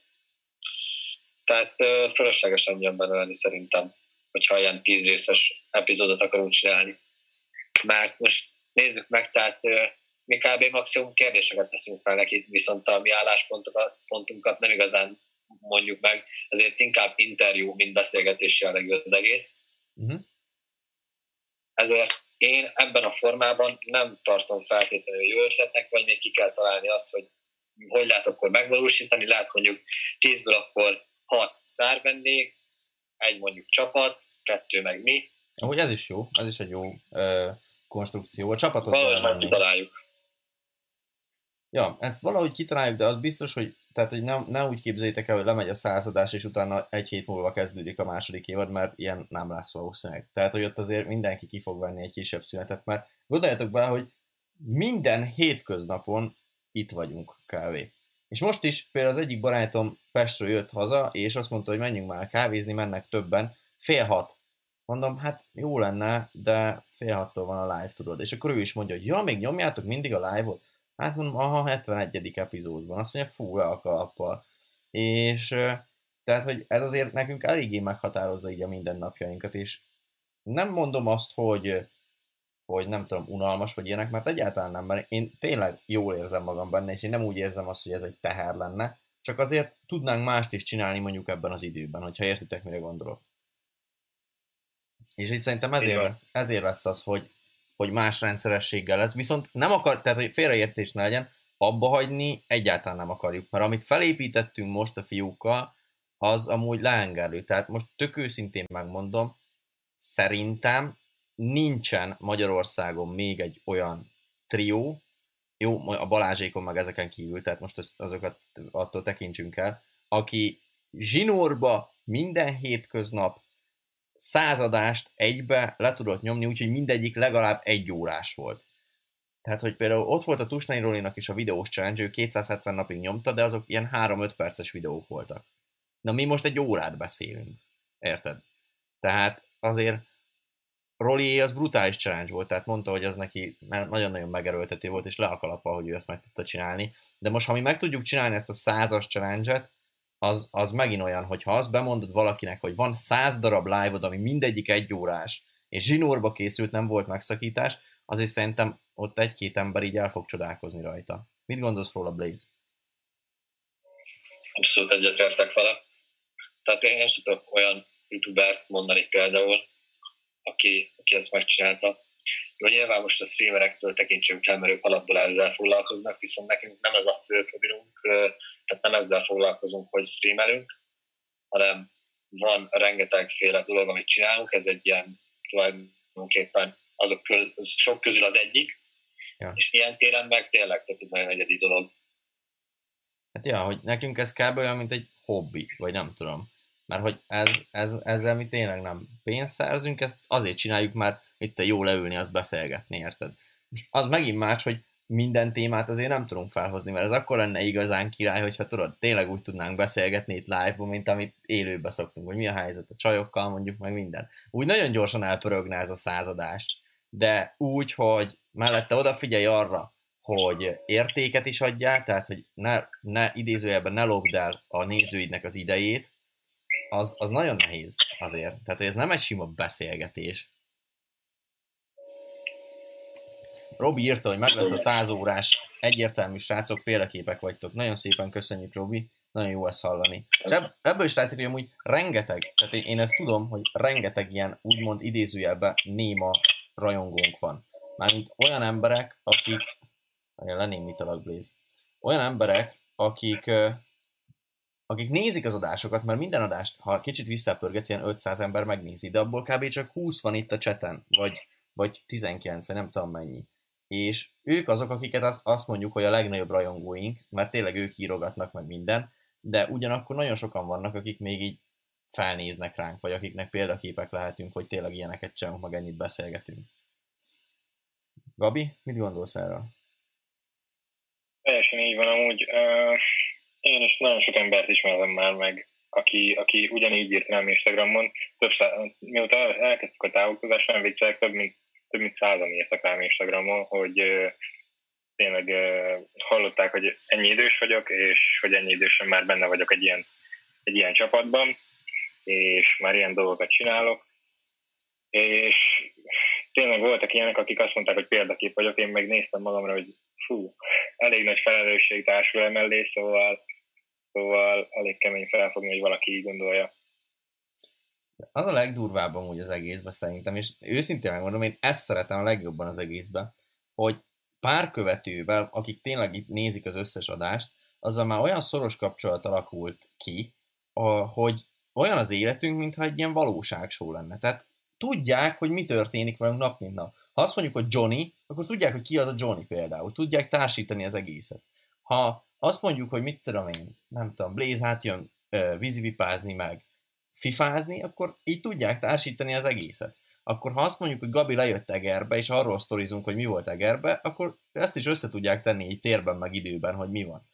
tehát ö, fölöslegesen jön benne lenni szerintem, hogyha ilyen tíz részes epizódot akarunk csinálni. Mert most nézzük meg, tehát mi kb. Maximum kérdéseket teszünk fel neki, viszont a mi álláspontunkat nem igazán mondjuk meg, ezért inkább interjú, mint beszélgetés jellegű az egész. Uh-huh. Ezért én ebben a formában nem tartom feltétlenül jó ötletnek, vagy még ki kell találni azt, hogy hogy lehet akkor megvalósítani, lehet mondjuk tízből akkor hat sztár vendég, egy mondjuk csapat, kettő meg mi. Ahogy ez is jó, ez is egy jó ö, konstrukció. A csapatot valahogy kitaláljuk. Ja, ezt valahogy kitaláljuk, de az biztos, hogy, tehát, hogy nem, nem úgy képzeljétek el, hogy lemegy a századás, és utána egy hét múlva kezdődik a második évad, mert ilyen nem lesz valószínűleg. Tehát, hogy ott azért mindenki ki fog venni egy kisebb szünetet, mert gondoljatok bele, hogy minden hétköznapon itt vagyunk kávé. És most is például az egyik barátom Pestről jött haza, és azt mondta, hogy menjünk már kávézni, mennek többen, fél hat. Mondom, hát jó lenne, de fél hattól van a live, tudod. És akkor ő is mondja, hogy ja, még nyomjátok mindig a live-ot? Hát mondom, aha, hetvenegyedik epizódban. Azt mondja, fú, le a kalappal. És tehát, hogy ez azért nekünk eléggé meghatározza így a mindennapjainkat, és nem mondom azt, hogy, hogy nem tudom, unalmas vagy ilyenek, mert egyáltalán nem, mert én tényleg jól érzem magam benne, és én nem úgy érzem azt, hogy ez egy teher lenne, csak azért tudnánk mást is csinálni mondjuk ebben az időben, hogyha értitek, mire gondolok. És így szerintem ezért lesz, ezért lesz az, hogy hogy más rendszerességgel lesz, viszont nem akar, tehát hogy félreértés ne legyen, abba hagyni egyáltalán nem akarjuk, mert amit felépítettünk most a fiúkkal, az amúgy lehengerlő. Tehát most tök őszintén megmondom, szerintem nincsen Magyarországon még egy olyan trió, jó, a Balázsékon meg ezeken kívül, tehát most azokat attól tekintsünk el, aki zsinórba minden hétköznap századást egybe le tudott nyomni, úgyhogy mindegyik legalább egy órás volt. Tehát, hogy például ott volt a Tusnányi Rolinak is a videós challenge, ő kétszázhetven napig nyomta, de azok ilyen három-öt perces videók voltak. Na mi most egy órát beszélünk, érted? Tehát azért Roli az brutális challenge volt, tehát mondta, hogy az neki nagyon-nagyon megerőltető volt, és le a kalappal, hogy ő ezt meg tudta csinálni. De most, ha mi meg tudjuk csinálni ezt a százas challenge-et, az, az megint olyan, hogy ha azt bemondod valakinek, hogy van száz darab live-od, ami mindegyik egy órás, és zsinórba készült, nem volt megszakítás, azért szerintem ott egy-két ember így el fog csodálkozni rajta. Mit gondolsz róla, Blaze? Abszolút egyetértek vele. Tehát én sem tudok olyan youtubert mondani például, aki, aki ezt megcsinálta. Jó, nyilván most a streamerektől tekintsünk el, mert ők alapból ezzel foglalkoznak, viszont nekünk nem ez a fő problémunk, tehát nem ezzel foglalkozunk, hogy streamelünk, hanem van rengetegféle dolog, amit csinálunk, ez egy ilyen tulajdonképpen azok köz, sok közül az egyik, ja. És ilyen téren meg tényleg, tehát egy nagyon egyedi dolog. Hát ja, hogy nekünk ez kb. Olyan, mint egy hobbi, vagy nem tudom. Mert hogy ez, ez, ezzel mi tényleg nem pénzt szerzünk, ezt azért csináljuk, mert itt jó leülni, azt beszélgetni, érted? Most az megint más, hogy minden témát azért nem tudunk felhozni, mert ez akkor lenne igazán király, hogyha tudod, tényleg úgy tudnánk beszélgetni itt live-ban, mint amit élőben szoktunk, hogy mi a helyzet a csajokkal, mondjuk meg minden. Úgy nagyon gyorsan elpörögne ez a századás, de úgy, hogy mellette odafigyelj arra, hogy értéket is adják, tehát hogy ne, ne idézőjelben ne lopd el a nézőidnek az idejét, az, az nagyon nehéz azért. Tehát, hogy ez nem egy sima beszélgetés. Robi írta, hogy meg lesz a száz órás, egyértelmű srácok, példaképek vagytok. Nagyon szépen köszönjük, Robi, nagyon jó ezt hallani. És ebből is látszik, hogy amúgy rengeteg, tehát én ezt tudom, hogy rengeteg ilyen úgymond idézőjelben néma rajongónk van. Mármint olyan emberek, akik, lenémítalak, Blaze, olyan emberek, akik, akik nézik az adásokat, mert minden adást, ha kicsit visszapörgetsz, ilyen ötszáz ember megnézi, de abból kb. Csak húsz van itt a cseten, vagy, vagy tizenkilenc, vagy nem tudom mennyi. És ők azok, akiket azt mondjuk, hogy a legnagyobb rajongóink, mert tényleg ők írogatnak meg minden, de ugyanakkor nagyon sokan vannak, akik még így felnéznek ránk, vagy akiknek példaképek lehetünk, hogy tényleg ilyeneket csinálunk, meg ennyit beszélgetünk. Gabi, mit gondolsz erről? Teljesen így van, amúgy uh, én is nagyon sok embert ismerem már meg, aki, aki ugyanígy írt rám Instagramon, több száz, mióta elkezdtük a távolazást, nem viccelek, több mint több mint százan írtak rám Instagramon, hogy uh, tényleg uh, hallották, hogy ennyi idős vagyok, és hogy ennyi idősen már benne vagyok egy ilyen, egy ilyen csapatban, és már ilyen dolgokat csinálok, és tényleg voltak ilyenek, akik azt mondták, hogy példakép vagyok, én meg néztem magamra, hogy fú, elég nagy felelősség társul emellé, szóval, szóval elég kemény felfogni, hogy valaki így gondolja. Az a legdurvább amúgy az egészben szerintem, és őszintén megmondom, én ezt szeretem a legjobban az egészben, hogy pár követővel, akik tényleg itt nézik az összes adást, azzal már olyan szoros kapcsolat alakult ki, hogy olyan az életünk, mintha egy ilyen valóságshow lenne. Tehát tudják, hogy mi történik velünk nap mint nap. Ha azt mondjuk, hogy Johnny, akkor tudják, hogy ki az a Johnny például. Tudják társítani az egészet. Ha azt mondjuk, hogy mit tudom én, nem tudom, Blaze átjön ö, vízipipázni meg fifázni, akkor így tudják társítani az egészet. Akkor ha azt mondjuk, hogy Gabi lejött Egerbe, és arról sztorizunk, hogy mi volt Egerbe, akkor ezt is össze tudják tenni így térben meg időben, hogy mi van.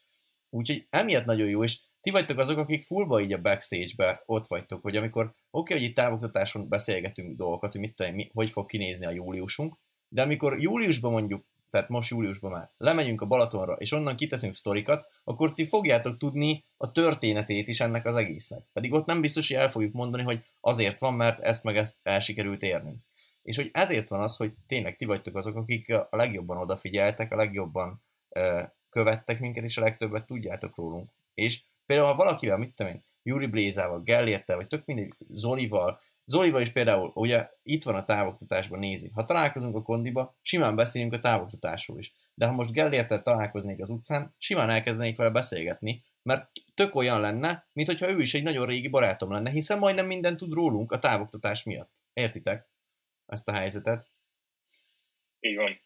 Úgyhogy emiatt nagyon jó, és ti vagytok azok, akik fullba így a backstage-be ott vagytok, hogy amikor oké, okay, hogy itt távoktatáson beszélgetünk dolgokat, hogy mit tudom, mi, hogy fog kinézni a júliusunk, de amikor júliusban mondjuk, tehát most júliusban már, lemegyünk a Balatonra, és onnan kiteszünk sztorikat, akkor ti fogjátok tudni a történetét is ennek az egésznek. Pedig ott nem biztos, hogy el fogjuk mondani, hogy azért van, mert ezt meg ezt el sikerült érnünk. És hogy ezért van az, hogy tényleg ti vagytok azok, akik a legjobban odafigyeltek, a legjobban ö, követtek minket, és a legtöbbet tudjátok rólunk. És például, ha valakivel, mit tudom én, Juri Blézával, Gellérttel, vagy tök mindegy, Zolival, Zolival is például, ugye itt van a távoktatásban, nézi. Ha találkozunk a kondiba, simán beszélünk a távoktatásról is. De ha most Gellérttel találkoznék az utcán, simán elkezdenék vele beszélgetni, mert tök olyan lenne, mint hogyha ő is egy nagyon régi barátom lenne, hiszen majdnem mindent tud rólunk a távoktatás miatt. Értitek ezt a helyzetet? Így van.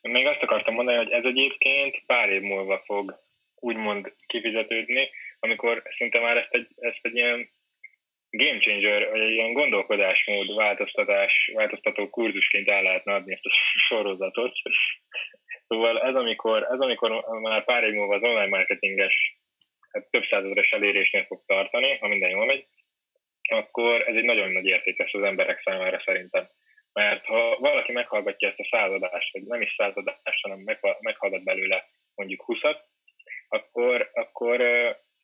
Még azt akartam mondani, hogy ez egyébként pár év múlva fog úgymond kifizetődni, amikor szerintem már ezt egy, ezt egy ilyen game changer, vagy egy ilyen gondolkodásmód változtatás, változtató kurzusként el lehetne adni ezt a sorozatot. Szóval ez amikor, ez amikor már pár év múlva az online marketinges hát több százezres elérésnél fog tartani, ha minden jól megy, akkor ez egy nagyon nagy érték lesz az emberek számára szerintem. Mert ha valaki meghallgatja ezt a századást, vagy nem is századást, hanem meghallgat belőle mondjuk huszat, akkor, akkor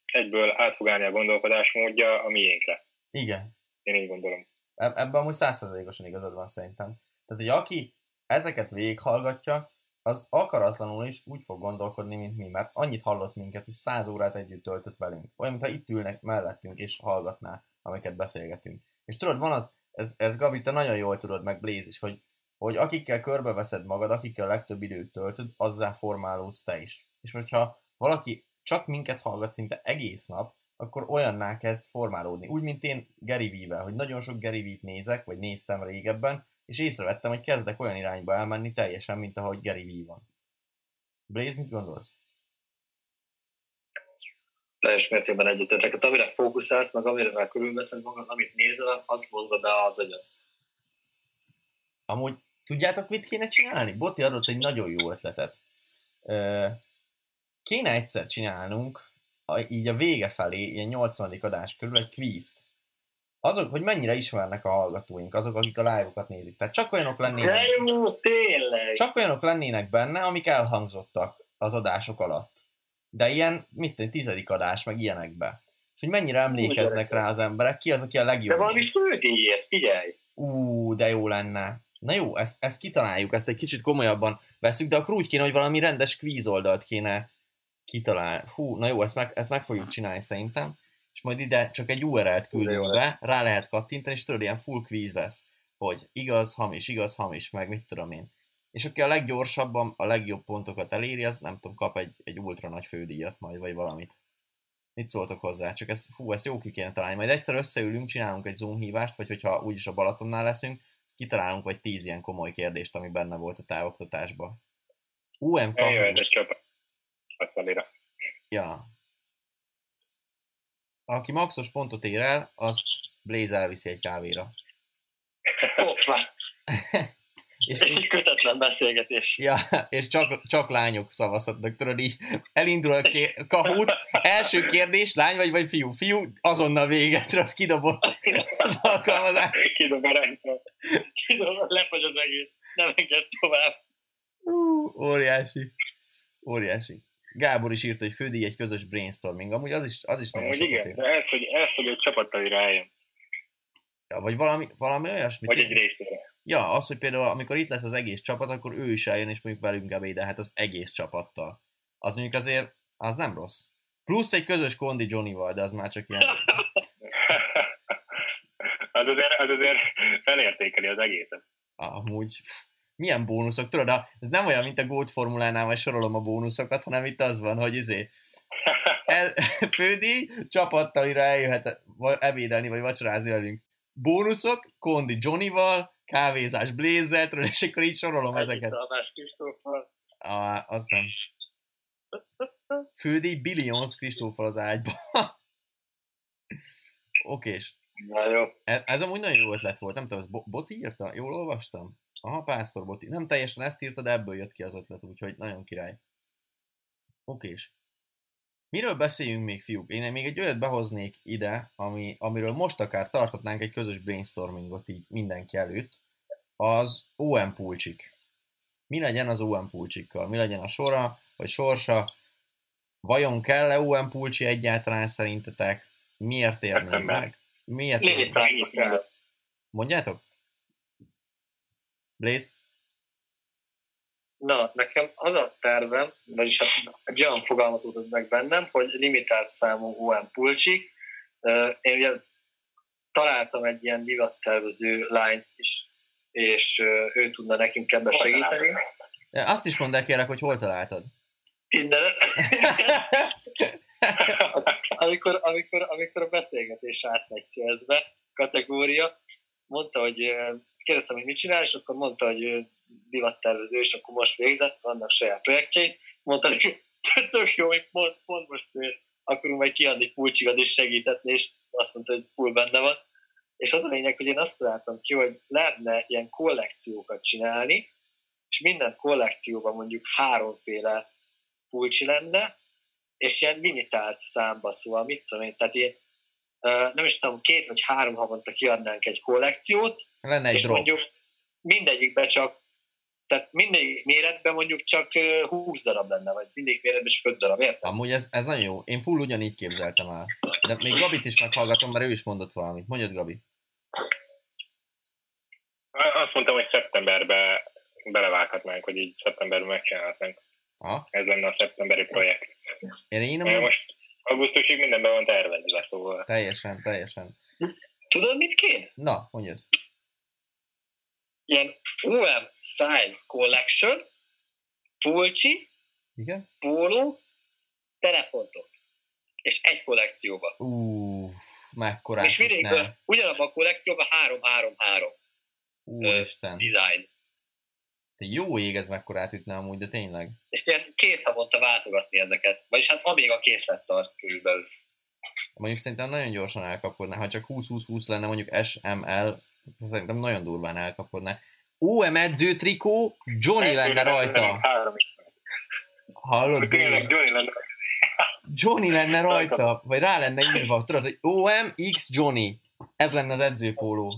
egyből át fog állni a gondolkodásmódja a miénkre. Igen. Én így gondolom. Ebben amúgy száz százalékosan igazad van szerintem. Tehát, hogy aki ezeket végighallgatja, az akaratlanul is úgy fog gondolkodni, mint mi, mert annyit hallott minket, hogy száz órát együtt töltött velünk. Olyan, mintha itt ülnek mellettünk és hallgatná, amiket beszélgetünk. És tudod, van az, ez, ez Gabi, te nagyon jól tudod, meg Blaze is, hogy, hogy akikkel körbeveszed magad, akikkel a legtöbb időt töltöd, azzá formálódsz te is. És hogyha valaki csak minket hallgat szinte egész nap, akkor olyanná kezd formálódni. Úgy, mint én Gary V-vel, hogy nagyon sok Gary V-t nézek, vagy néztem régebben, és észrevettem, hogy kezdek olyan irányba elmenni teljesen, mint ahogy Gary V van. Blaze, mit gondolsz? Teljes mértékben egyetetek. Amire fókuszálsz, meg amire már körülveszed magad, amit nézel, azt vonza be az agyad. Amúgy tudjátok, mit kéne csinálni? Boti adott egy nagyon jó ötletet. Kéne egyszer csinálnunk, így a vége felé, ilyen nyolcvanadik adás körül egy kvízt. Azok, hogy mennyire ismernek a hallgatóink, azok, akik a live-okat nézik. Tehát csak olyanok lennének... Jó, tényleg! Csak olyanok lennének benne, amik elhangzottak az adások alatt. De ilyen, mit tudom, tizedik adás, meg ilyenekbe. És hogy mennyire emlékeznek rá az emberek, ki az, aki a legjobb. De valami fődélyes, figyelj! Ú, de jó lenne. Na jó, ezt, ezt kitaláljuk, ezt egy kicsit komolyabban veszünk, de akkor úgy kéne, hogy valami rendes kvíz oldalt kéne kitalálni. Hú, na jó, ezt meg, ezt meg fogjuk csinálni szerintem. És majd ide csak egy u er el-t küldünk be, rá lehet kattintani, és tudod, ilyen full quiz lesz, hogy igaz, hamis, igaz, hamis, meg mit tudom én. És aki a leggyorsabban a legjobb pontokat eléri, az nem tudom, kap egy, egy ultra nagy fődíjat majd, vagy valamit. Mit szóltok hozzá? Csak ezt, hú, ezt jó ki kéne találni. Majd egyszer összeülünk, csinálunk egy Zoom hívást, vagy hogyha úgyis a Balatonnál leszünk, ezt kitalálunk vagy tíz ilyen komoly kérdést, ami benne volt a távoktatásban. u em kapus. Ja. Aki maxos pontot ér el, az Blaze elviszi egy kávéra. Hoppá! És, és így kötetlen beszélgetés. Ja, és csak, csak lányok szavazhatnak, tudod így. Elindul a kér, kahút, első kérdés, lány vagy, vagy fiú? Fiú, azonnal véget, tudod, kidobod az alkalmazást. Kidob a rendben. Kidob, lefagy az egész, nem enged tovább. Uh, óriási, óriási. Gábor is írt, hogy fődíj egy közös brainstorming, amúgy az is, az is nagyon sokat igen, ér. De ez, hogy, ez, hogy egy csapattal iráljön. Ja, vagy valami, valami olyasmit. Vagy egy részére. Ja, az, hogy például amikor itt lesz az egész csapat, akkor ő is eljön, és mondjuk velünk ebédel, hát az egész csapattal. Az mondjuk azért, az nem rossz. Plusz egy közös kondi Johnnyval, de az már csak ilyen... az, azért, az azért felértékeli az egészet. Amúgy... Milyen bónuszok? Tudod, ez nem olyan, mint a Goat formulánál, majd sorolom a bónuszokat, hanem itt az van, hogy izé... El, fődíj, csapattalira eljöhet ebédelni, vagy vacsorázni velünk. Bónuszok, kondi Johnnyval, kávézás Blaze-et, és akkor így sorolom egy ezeket. Együttalvás Kristóffal. Ah, azt nem. Fődíj, Billions Kristóffal az ágyban. Okés. Na jó. Ez, ez amúgy nagyon jó ötlet volt, nem tudom, ez Boti írta? Jól olvastam? Aha, Pásztor Boti. Nem teljesen ezt írta, de ebből jött ki az ötlet, úgyhogy nagyon király. Okés. Miről beszéljünk még, fiúk? Én még egy olyat behoznék ide, ami, amiről most akár tarthatnánk egy közös brainstormingot így mindenki előtt, az o em pulcsik. Mi legyen az o em pulcsikkal? Mi legyen a sora, vagy sorsa? Vajon kell-e o em pulcsi egyáltalán szerintetek? Miért érném meg? Miért érném meg? Mondjátok? Blaze? Na, nekem az a tervem, vagyis egy olyan fogalmazódott meg bennem, hogy limitált számú o em pulcsi. Én ugye találtam egy ilyen divattervező lányt is, és ő tudna nekünk ebben segíteni. Azt is mondd el, kérlek, hogy hol találtad? Innen. amikor, amikor, amikor a beszélgetés átmegy szélzbe, kategória, mondta, hogy kérdeztem, hogy mit csinál, és akkor mondta, hogy divattervező, és akkor most végzett, vannak saját projektjei. Mondta, hogy tök jó, hogy pont, pont most akarunk majd kiadni kulcsigad és segítetni, és azt mondta, hogy full benne van. És az a lényeg, hogy én azt találtam ki, hogy lehetne ilyen kollekciókat csinálni, és minden kollekcióban mondjuk háromféle kulcsi lenne, és ilyen limitált számba, szóval mit tudom én, tehát én nem is tudom, két vagy három havonta kiadnánk egy kollekciót, lenne egy és drop. Mondjuk mindegyikben csak, tehát mindegyik méretben mondjuk csak húsz darab lenne, vagy mindegyik méretben is öt darab, érted? Amúgy ez, ez nagyon jó, én full ugyanígy képzeltem el. De még Gabit is meghallgatom, mert ő is mondott valamit. Mondjad, Gabi. Azt mondtam, hogy szeptemberben belevághatnánk, hogy így szeptemberben megcsinálhatnánk. Ha? Ez lenne a szeptemberi projekt. Én én amúgy... Most augusztusig mindenben van tervezve, szóval. Teljesen, teljesen. Tudod, mit kéne? Na, mondjad. Ilyen u em Style Collection, pulcsi, póló, telefontok. És egy kollekcióba. Uff, mekkorát. És vidékben ugyanabban a kollekcióban három-három-három. Úristen. Design. Te jó ég, ez mekkorát ütne amúgy, de tényleg. És ilyen két havonta váltogatni ezeket. Vagyis hát amíg a készlet tart körülbelül. Mondjuk szerintem nagyon gyorsan elkapodná, ha csak húsz-húsz-húsz lenne mondjuk es em el, szerintem nagyon durván elkapodná. o em edző trikó, Johnny lenne rajta. Hallod? Tényleg Johnny lenne. Johnny lenne rajta, vagy rá lenne írva, tudod, hogy o em iksz Johnny. Ez lenne az edzőpóló.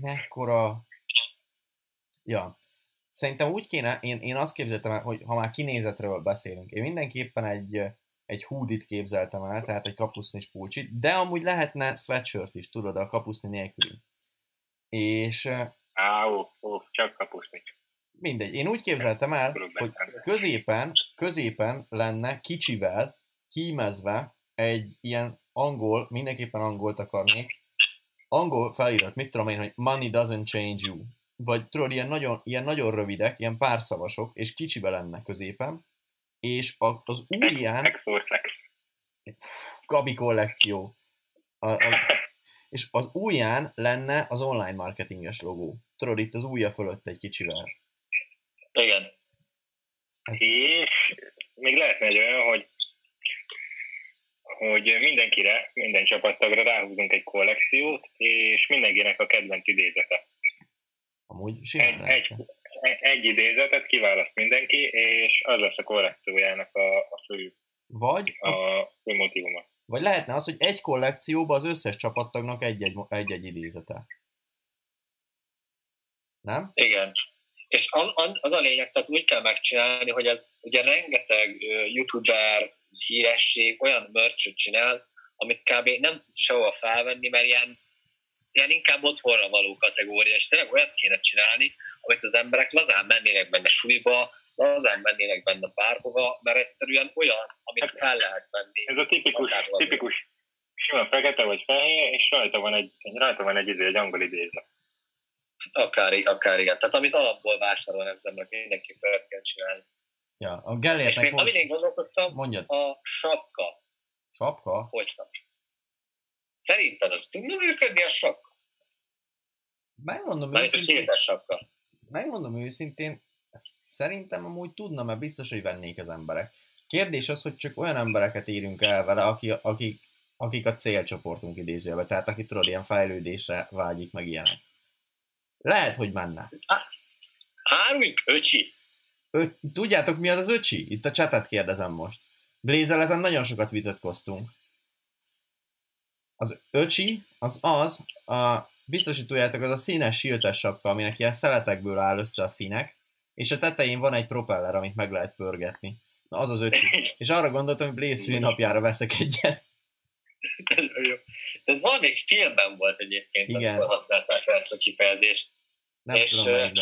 Mekkora... Ja. Szerintem úgy kéne, én, én azt képzeltem el, hogy ha már kinézetről beszélünk, én mindenképpen egy, egy hoodit képzeltem el, tehát egy kapusznis pulcsit, de amúgy lehetne sweatshirt is, tudod, a kapuszni nélkül. És... Á, ó, ó, csak kapuszni. Mindegy, én úgy képzeltem el, hogy középen, középen lenne kicsivel hímezve egy ilyen angol, mindenképpen angolt akarnék, angol felirat, mit tudom én, hogy money doesn't change you, vagy tudod, ilyen nagyon, ilyen nagyon rövidek, ilyen párszavasok, és kicsivel lenne középen, és az újján... Gabi kollekció. A, a, és az újján lenne az online marketinges logó. Tudod, itt az újja fölött egy kicsivel. Igen. Ez... És még lehetne egy olyan, hogy, hogy mindenkire, minden csapattagra ráhúzunk egy kollekciót, és mindenkinek a kedvenc idézete. Amúgy simán egy, egy, egy idézetet kiválaszt mindenki, és az lesz a kollekciójának a, a fő, vagy a, a fő motivuma. Vagy lehetne az, hogy egy kollekcióban az összes csapattagnak egy-egy, egy-egy idézete. Nem? Igen. És az a lényeg, tehát úgy kell megcsinálni, hogy ez ugye rengeteg youtuber, híresség, olyan merch-öt csinál, amit kb. Nem tud sehova felvenni, mert ilyen, ilyen inkább otthonra való kategória, és tényleg olyat kéne csinálni, amit az emberek lazán mennének benne súlyba, lazán mennének benne bárhova, mert egyszerűen olyan, amit hát, fel lehet venni. Ez a tipikus, tipikus sima fekete vagy fehér, és rajta van egy, rajta van egy, idő, egy angol idézet. Akár, akár igen. Tehát amit alapból vásárolnak az emberek, mindenképpen lehet kell csinálni. Ja, a Gellértnek... És még amin én gondolkodtam, mondjad. A sapka. Sapka? Hogyan? Szerinted az tudna működni a sapka? Megmondom őszintén... Mert ez sapka. Megmondom őszintén, szerintem amúgy tudna, mert biztos, hogy vennék az emberek. Kérdés az, hogy csak olyan embereket érünk el vele, akik, akik, akik a célcsoportunk idézőjelben. Tehát aki tudod, ilyen fejlődésre vágyik, meg ilyenek. Lehet, hogy menne. Árulj öcsit! Öt, tudjátok mi az az öcsi? Itt a csetet kérdezem most. Blaze-el ezen nagyon sokat vitatkoztunk. Az öcsi, az az, a, biztosítuljátok, az a színes siltes sapka, aminek ilyen szeletekből áll össze a színek, és a tetején van egy propeller, amit meg lehet pörgetni. Na, az az öcsi. És arra gondoltam, hogy Blaze szülinapjára veszek egyet. Ez, ez valamelyik filmben volt egyébként, igen. Amikor használták fel ezt a kifejezést. Nem és tudom, uh,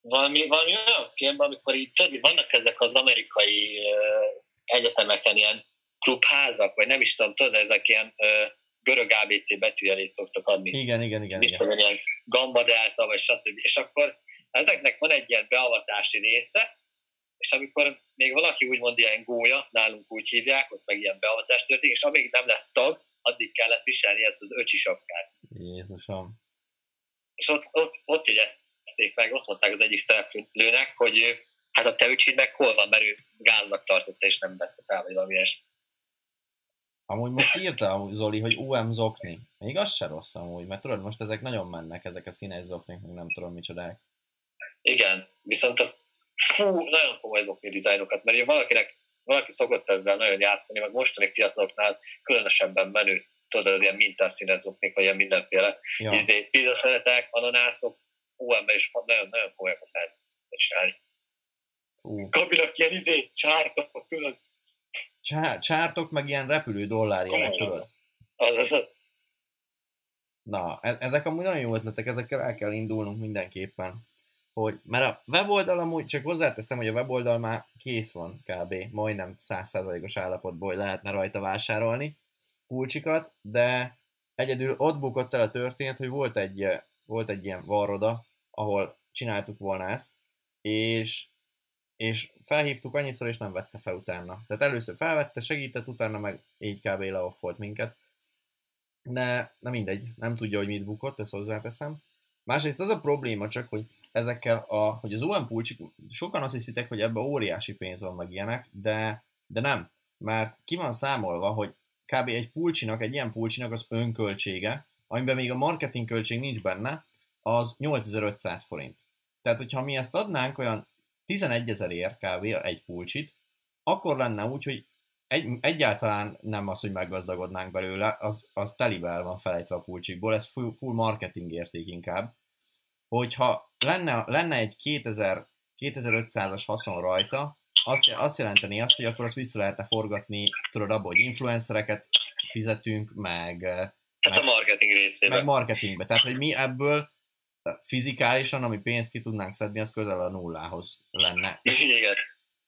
valami, valami olyan filmben, amikor így, tudod, vannak ezek az amerikai uh, egyetemeken ilyen klubházak, vagy nem is tudom, tudod, ezek ilyen ö, görög á bé cé betűjelét szoktak adni. Igen, igen, igen. Mit tudom, ilyen gambadelta, vagy stb. És akkor ezeknek van egy ilyen beavatási része, és amikor még valaki úgymond ilyen gólya, nálunk úgy hívják, ott meg ilyen beavatás történik, és amíg nem lesz tag, addig kellett viselni ezt az öcsi sapkát. Jézusom. És ott, ott, ott jegyezték meg, ott mondták az egyik szereplőnek, hogy hát a te öcsid meg hol van, mert ő gáznak tartotta, és nem vette fel, vagy valami ilyes. Amúgy most írta amúgy Zoli, hogy u em zokni. Még az se rossz amúgy, mert tudod, most ezek nagyon mennek, ezek a színes zoknik, meg nem tudom micsodák. Igen, viszont az fú, nagyon komoly zokni dizájnokat, mert ugye valakinek, valaki szokott ezzel nagyon játszani, meg mostani fiataloknál különösebben menő, tudod, az ilyen mintás színes zoknik, vagy ilyen mindenféle ja. izé, pizaszeletek, ananászok, u em-ben is nagyon-nagyon komolyakat lehet csinálni. Uh. Kabinak ilyen izé, csártok, tudod? Csá- csártok, meg ilyen repülő dollárjának, tudod? Az, az, az. Na, e- ezek amúgy nagyon jó ötletek, ezekkel el kell indulnunk mindenképpen. Hogy, mert a weboldal amúgy, csak hozzáteszem, hogy a weboldal már kész van kb. Majdnem száz százalékos állapotból, hogy lehetne rajta vásárolni kulcsikat, de egyedül ott bukott el a történet, hogy volt egy, volt egy ilyen varroda, ahol csináltuk volna ezt, és és felhívtuk annyiszor, és nem vette fel utána. Tehát először felvette, segített, utána meg így kb. Leoffolt minket. De, de mindegy, nem tudja, hogy mit bukott, ezt hozzáteszem. Másrészt az a probléma csak, hogy ezekkel a, hogy az u em pulcsik, sokan azt hiszitek, hogy ebben óriási pénz van meg ilyenek, de, de nem. Mert ki van számolva, hogy kb. egy pulcsinak, egy ilyen pulcsinak az önköltsége, amiben még a marketing költség nincs benne, az nyolcezer-ötszáz forint. Tehát, hogyha mi ezt adnánk olyan tizenegyezer kb. Egy pulcsit, akkor lenne úgy, hogy egy, egyáltalán nem az, hogy meggazdagodnánk belőle, az, az telibe el van felejtve a pulcsikból, ez full, full marketing érték inkább. Hogyha lenne, lenne egy kétezer-ötszázas haszon rajta, azt, azt jelenteni azt, hogy akkor azt vissza lehetne forgatni, tudod abból, hogy influencereket fizetünk, meg, hát meg, a marketing részében. Meg marketingbe. Tehát, hogy mi ebből fizikálisan, ami pénzt ki tudnánk szedni, az közel a nullához lenne. Igen.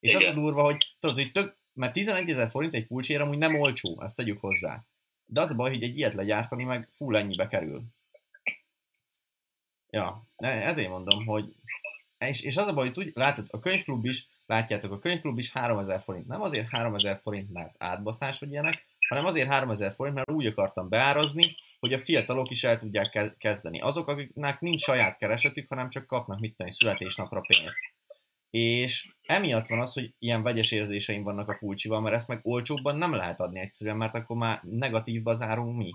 És igen. Az a durva, hogy tudod, hogy tök, mert tizenegyezer forint egy pulcsér amúgy nem olcsó, ezt tegyük hozzá. De az a baj, hogy egy ilyet legyártani meg full ennyibe kerül. Ja, ezért mondom, hogy és, és az a baj, hogy látod, a könyvklub is, látjátok, a könyvklub is háromezer forint. Nem azért háromezer forint, mert átbaszás, hogy ilyenek, hanem azért háromezer forint, mert úgy akartam beárazni, hogy a fiatalok is el tudják kezdeni. Azok, akiknek nincs saját keresetük, hanem csak kapnak mit tenni születésnapra pénzt. És emiatt van az, hogy ilyen vegyes érzéseim vannak a pulcsival, mert ezt meg olcsóbban nem lehet adni egyszerűen, mert akkor már negatívba zárunk mi.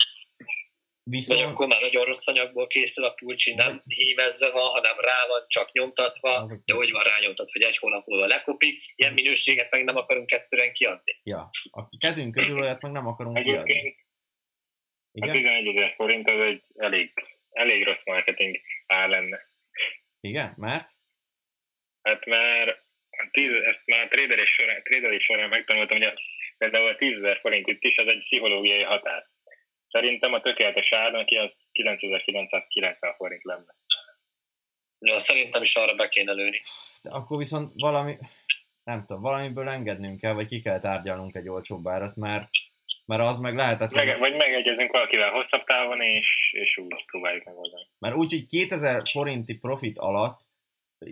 Viszont... Vagy akkor már nagyon rossz anyagból készül a pulcsi, nem hímezve van, hanem rá van csak nyomtatva, de hogy van rányomtatva, hogy egy hónap múlva lekopik, ilyen minőséget meg nem akarunk egyszerűen kiadni. Ja, a kezünk közül olyat meg nem akarunk egyébként kiadni. Igen? A tizenegyezer forint az egy elég, elég rossz marketing ár lenne. Igen, mert? Hát már, tíz, ezt már trédelés során, trédelés során megtanultam, hogy például a tízezer forint itt is, az egy pszichológiai határ. Szerintem a tökéletes árnak ki az kilencezer-kilencszázkilencven forint lenne. Ja, szerintem is arra be kéne lőni. De akkor viszont valami, nem tudom, valamiből engednünk kell, vagy ki kell tárgyalnunk egy olcsóbb árat, mert, mert az meg lehetetlen. Meg, vagy megegyezünk valakivel hosszabb távon, és, és úgy próbáljuk megoldani. Mert úgy, hogy kétezer forinti profit alatt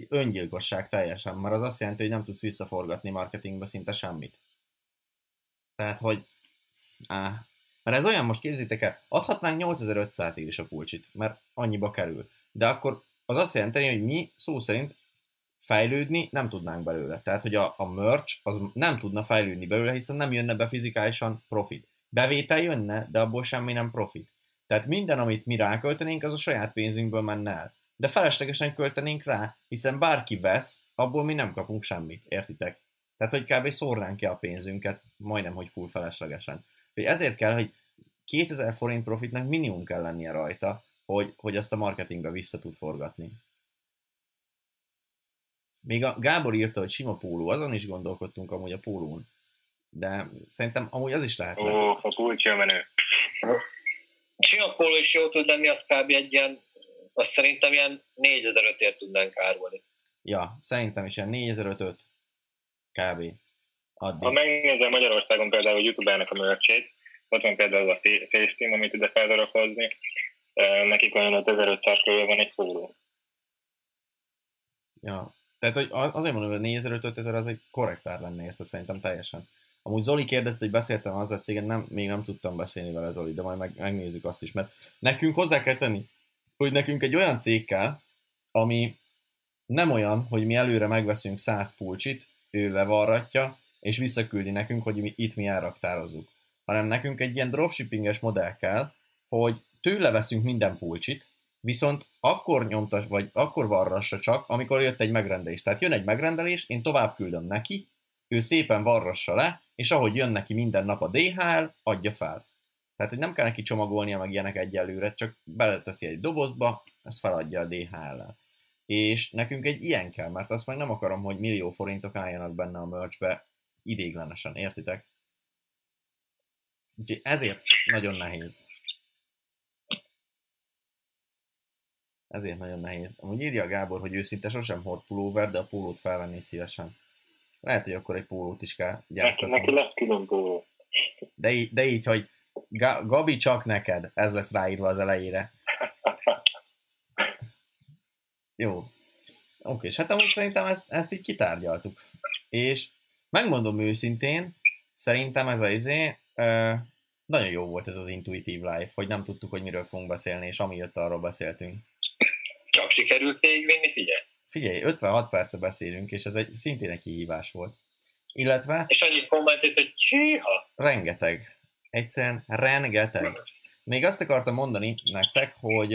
öngyilkosság teljesen, mert az azt jelenti, hogy nem tudsz visszaforgatni marketingbe szinte semmit. Tehát, hogy... Áh. Mert ez olyan, most képzitek el, adhatnánk nyolcezer-ötszázért is a pulcsit, mert annyiba kerül. De akkor az azt jelenti, hogy mi szó szerint fejlődni nem tudnánk belőle. Tehát, hogy a, a merch az nem tudna fejlődni belőle, hiszen nem jönne be fizikálisan profit. Bevétel jönne, de abból semmi nem profit. Tehát minden, amit mi ráköltenénk, az a saját pénzünkből menne el. De feleslegesen költenénk rá, hiszen bárki vesz, abból mi nem kapunk semmit, értitek? Tehát, hogy kb. Szórnánk ki a pénzünket, majdnem, hogy full feleslegesen. Hogy ezért kell, hogy kétezer forint profitnak minimum kell lennie rajta, hogy, hogy azt a marketingbe vissza tud forgatni. Még a Gábor írta, hogy sima póló, azon is gondolkodtunk amúgy a pólón. De szerintem amúgy az is lehet. Ó, a kulcsi a menő. Sima póló is jó tud lenni, az kb. Egy ilyen, azt szerintem ilyen négyezer-ötszázért tudnánk árulni. Ja, szerintem is ilyen négyezer-ötszáz kb. Addig. Ha megnézel Magyarországon például youtubernek a merch-ét, ott van például a face team, amit ide fel tudok hozni, nekik olyan ötezer-ötszáz körül van egy szóló. Ja, tehát hogy azért mondom, hogy négyezer-ötezer az egy korrektár lenne érte szerintem teljesen. Amúgy Zoli kérdezte, hogy beszéltem az a cégen, nem, még nem tudtam beszélni vele Zoli, de majd meg, megnézzük azt is, mert nekünk hozzá kell tenni, hogy nekünk egy olyan cég kell, ami nem olyan, hogy mi előre megveszünk száz pulcsit, ő levarratja, és visszaküldi nekünk, hogy mi, itt mi elraktározzuk. Hanem nekünk egy ilyen dropshippinges modell kell, hogy tőle veszünk minden pulcsit, viszont akkor nyomtas, vagy akkor varrassa csak, amikor jött egy megrendelés. Tehát jön egy megrendelés, én tovább küldöm neki, ő szépen varrassa le, és ahogy jön neki minden nap a dé há el, adja fel. Tehát, hogy nem kell neki csomagolnia meg ilyenek egyelőre, csak beleteszi egy dobozba, ezt feladja a dé há el-lel. És nekünk egy ilyen kell, mert azt meg nem akarom, hogy millió forintok álljanak benne a merchbe idéglenesen, értitek? Úgyhogy ezért nagyon nehéz. Ezért nagyon nehéz. Amúgy írja Gábor, hogy őszinte sosem hord pulóver, de a pólót felvenné szívesen. Lehet, hogy akkor egy pólót is kell gyártanom. Neki lesz külön póló. De, de így, hogy Ga- Gabi csak neked. Ez lesz ráírva az elejére. Jó. Oké, és hát amúgy szerintem ezt, ezt így kitárgyaltuk. És megmondom őszintén, szerintem ez az izé, uh, nagyon jó volt ez az Intuitive Life, hogy nem tudtuk, hogy miről fogunk beszélni, és ami jött, arról beszéltünk. Csak sikerült végigvinni, figyelj! Figyelj, ötvenhat perce beszélünk, és ez egy, szintén egy kihívás volt. Illetve... És annyit kommentet, hogy hűha! Rengeteg. Egyszerűen rengeteg. Még azt akartam mondani nektek, hogy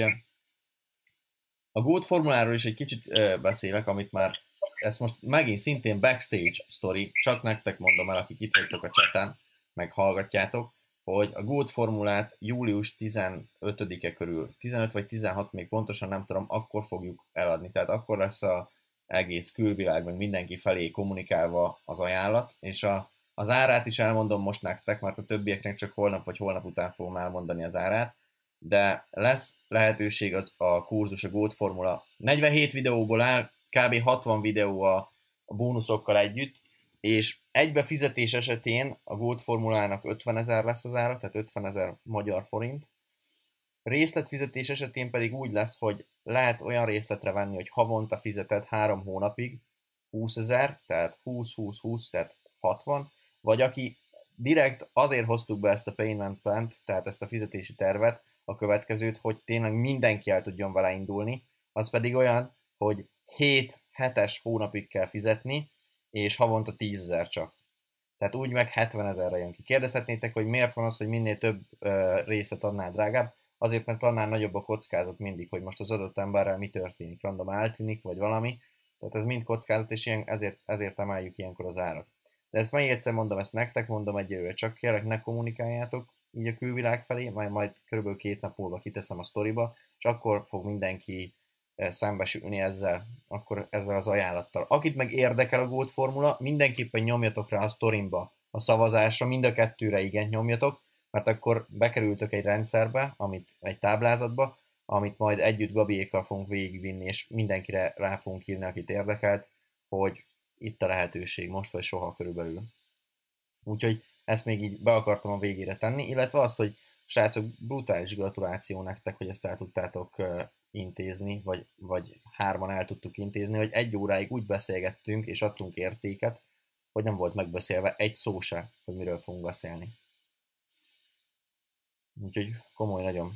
a Goat formuláról is egy kicsit ö, beszélek, amit már, ezt most megint szintén backstage story, csak nektek mondom el, akik itt vagytok a chatán, meg hallgatjátok, hogy a Goat formulát július tizenötödike körül, tizenöt vagy tizenhat, még pontosan nem tudom, akkor fogjuk eladni. Tehát akkor lesz az egész külvilág, meg mindenki felé kommunikálva az ajánlat, és a, az árát is elmondom most nektek, mert a többieknek csak holnap vagy holnap után fogom elmondani az árát, de lesz lehetőség az, a kurzus, a Goat formula. negyvenhét videóból áll, kb. hatvan videó a, a bónuszokkal együtt, és egybe fizetés esetén a Goat formulának ötvenezer lesz az ára, tehát ötvenezer magyar forint. Részletfizetés esetén pedig úgy lesz, hogy lehet olyan részletre venni, hogy havonta fizeted három hónapig húszezer, tehát húsz húsz húsz, tehát hatvan, vagy aki direkt azért hoztuk be ezt a payment plant, tehát ezt a fizetési tervet, a következőt, hogy tényleg mindenki el tudjon vele indulni, az pedig olyan, hogy hét hetes hónapig kell fizetni, és havonta tízezer csak. Tehát úgy meg hetvenezerre jön ki. Kérdezhetnétek, hogy miért van az, hogy minél több ö, részlet annál drágább? Azért, mert annál nagyobb a kockázat mindig, hogy most az adott emberrel mi történik, random eltűnik, vagy valami. Tehát ez mind kockázat, és ilyen, ezért, ezért emeljük ilyenkor az árat. De ezt még egyszer mondom, ezt nektek mondom egyelőre, csak kérlek, ne kommunikáljátok így a külvilág felé, majd, majd körülbelül két nap múlva kiteszem a sztoriba, és akkor fog mindenki szembesülni ezzel, akkor ezzel az ajánlattal. Akit meg érdekel a Goat formula, mindenképpen nyomjatok rá a sztorimba, a szavazásra, mind a kettőre igen nyomjatok, mert akkor bekerültök egy rendszerbe, amit, egy táblázatba, amit majd együtt Gabiékkal fogunk végigvinni, és mindenkire rá fogunk írni, akit érdekelt, hogy itt a lehetőség, most vagy soha körülbelül. Úgyhogy ezt még így be akartam a végére tenni, illetve azt, hogy srácok, brutális gratuláció nektek, hogy ezt el tudtátok intézni, vagy, vagy hárman el tudtuk intézni, hogy egy óráig úgy beszélgettünk, és adtunk értéket, hogy nem volt megbeszélve egy szó se, hogy miről fogunk beszélni. Úgyhogy komoly nagyon.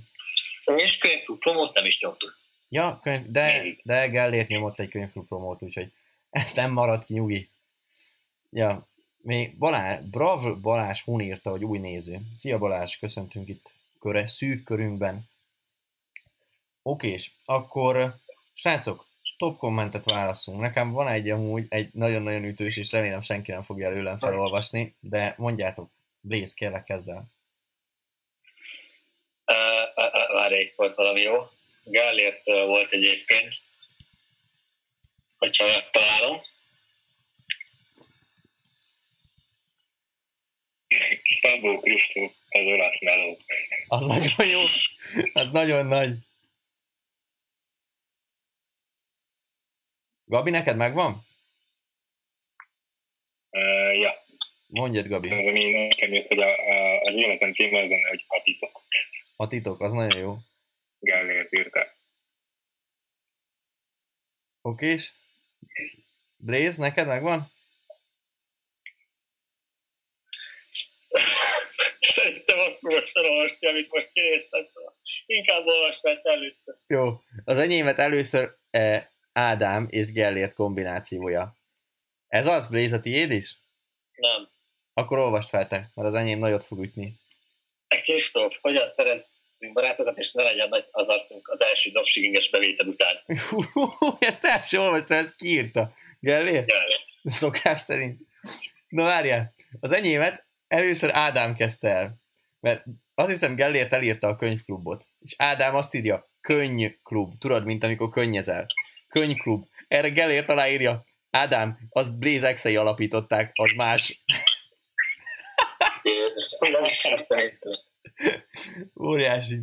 És könyvklub promót nem is nyomtuk. Ja, könyv, de, de Gellért nyomott egy könyvklub promót, úgyhogy ez nem maradt ki, nyugi. Ja, még Balázs, Brav Balázs Hun írta, hogy új néző. Szia Balázs, köszöntünk itt köre, szűk körünkben. Oké, és akkor, srácok, top kommentet válaszunk. Nekem van egy amúgy, egy nagyon-nagyon ütős, és remélem senki nem fogja előlem felolvasni, de mondjátok, Blaze, kérlek, kezd el. Uh, uh, uh, várj, itt volt valami jó. Gellért volt egyébként, hogyha megtalálom. Szabó Kristóf, az olasz meló. Az nagyon jó, az nagyon nagy. Gabi, neked megvan? Uh, ja. Mondjad, Gabi. Én azt kérdés, hogy az életem címe az lenne, hogy a titok. A titok, az nagyon jó. Gellért írta. Okés. Blaze, neked megvan? Szerintem azt fogod felolvasni, amit most kinéztem, szóval inkább olvasd meg először. Jó, az enyémet először eh, Ádám és Gellért kombinációja. Ez az, Blaze, a tiéd is? Nem. Akkor olvasd fel te, mert az enyém nagyot fog ütni. Kristóf, hogyan szerezünk barátokat, és ne legyen nagy az arcunk az első dropshippinges bevétel után. Ezt első olvastam, ezt kiírta. Gellért? Gellért. Szokás szerint. Na várjál, az enyémet először Ádám kezdte el, mert azt hiszem Gellért elírta a könyvklubot, és Ádám azt írja, könyvklub, tudod, mint amikor könnyezel. Könyvklub. Erre Gellért aláírja, Ádám, az Blaze Excel-i alapították, az más. Óriási.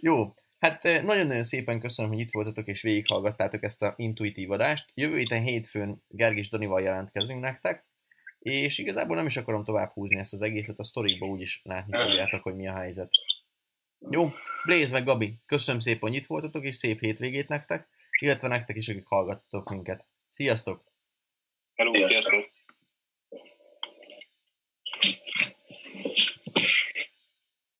Jó, hát nagyon-nagyon szépen köszönöm, hogy itt voltatok és végighallgattátok ezt a intuitív adást. Jövő héten hétfőn Gergis Danival jelentkezünk nektek, és igazából nem is akarom tovább húzni ezt az egészet, a sztorikba úgyis látni fogjátok, hogy mi a helyzet. Jó, Blaze meg Gabi, köszönöm szépen, hogy itt voltatok, és szép hétvégét nektek, illetve nektek is, akik hallgattatok minket. Sziasztok! Hello, sziasztok!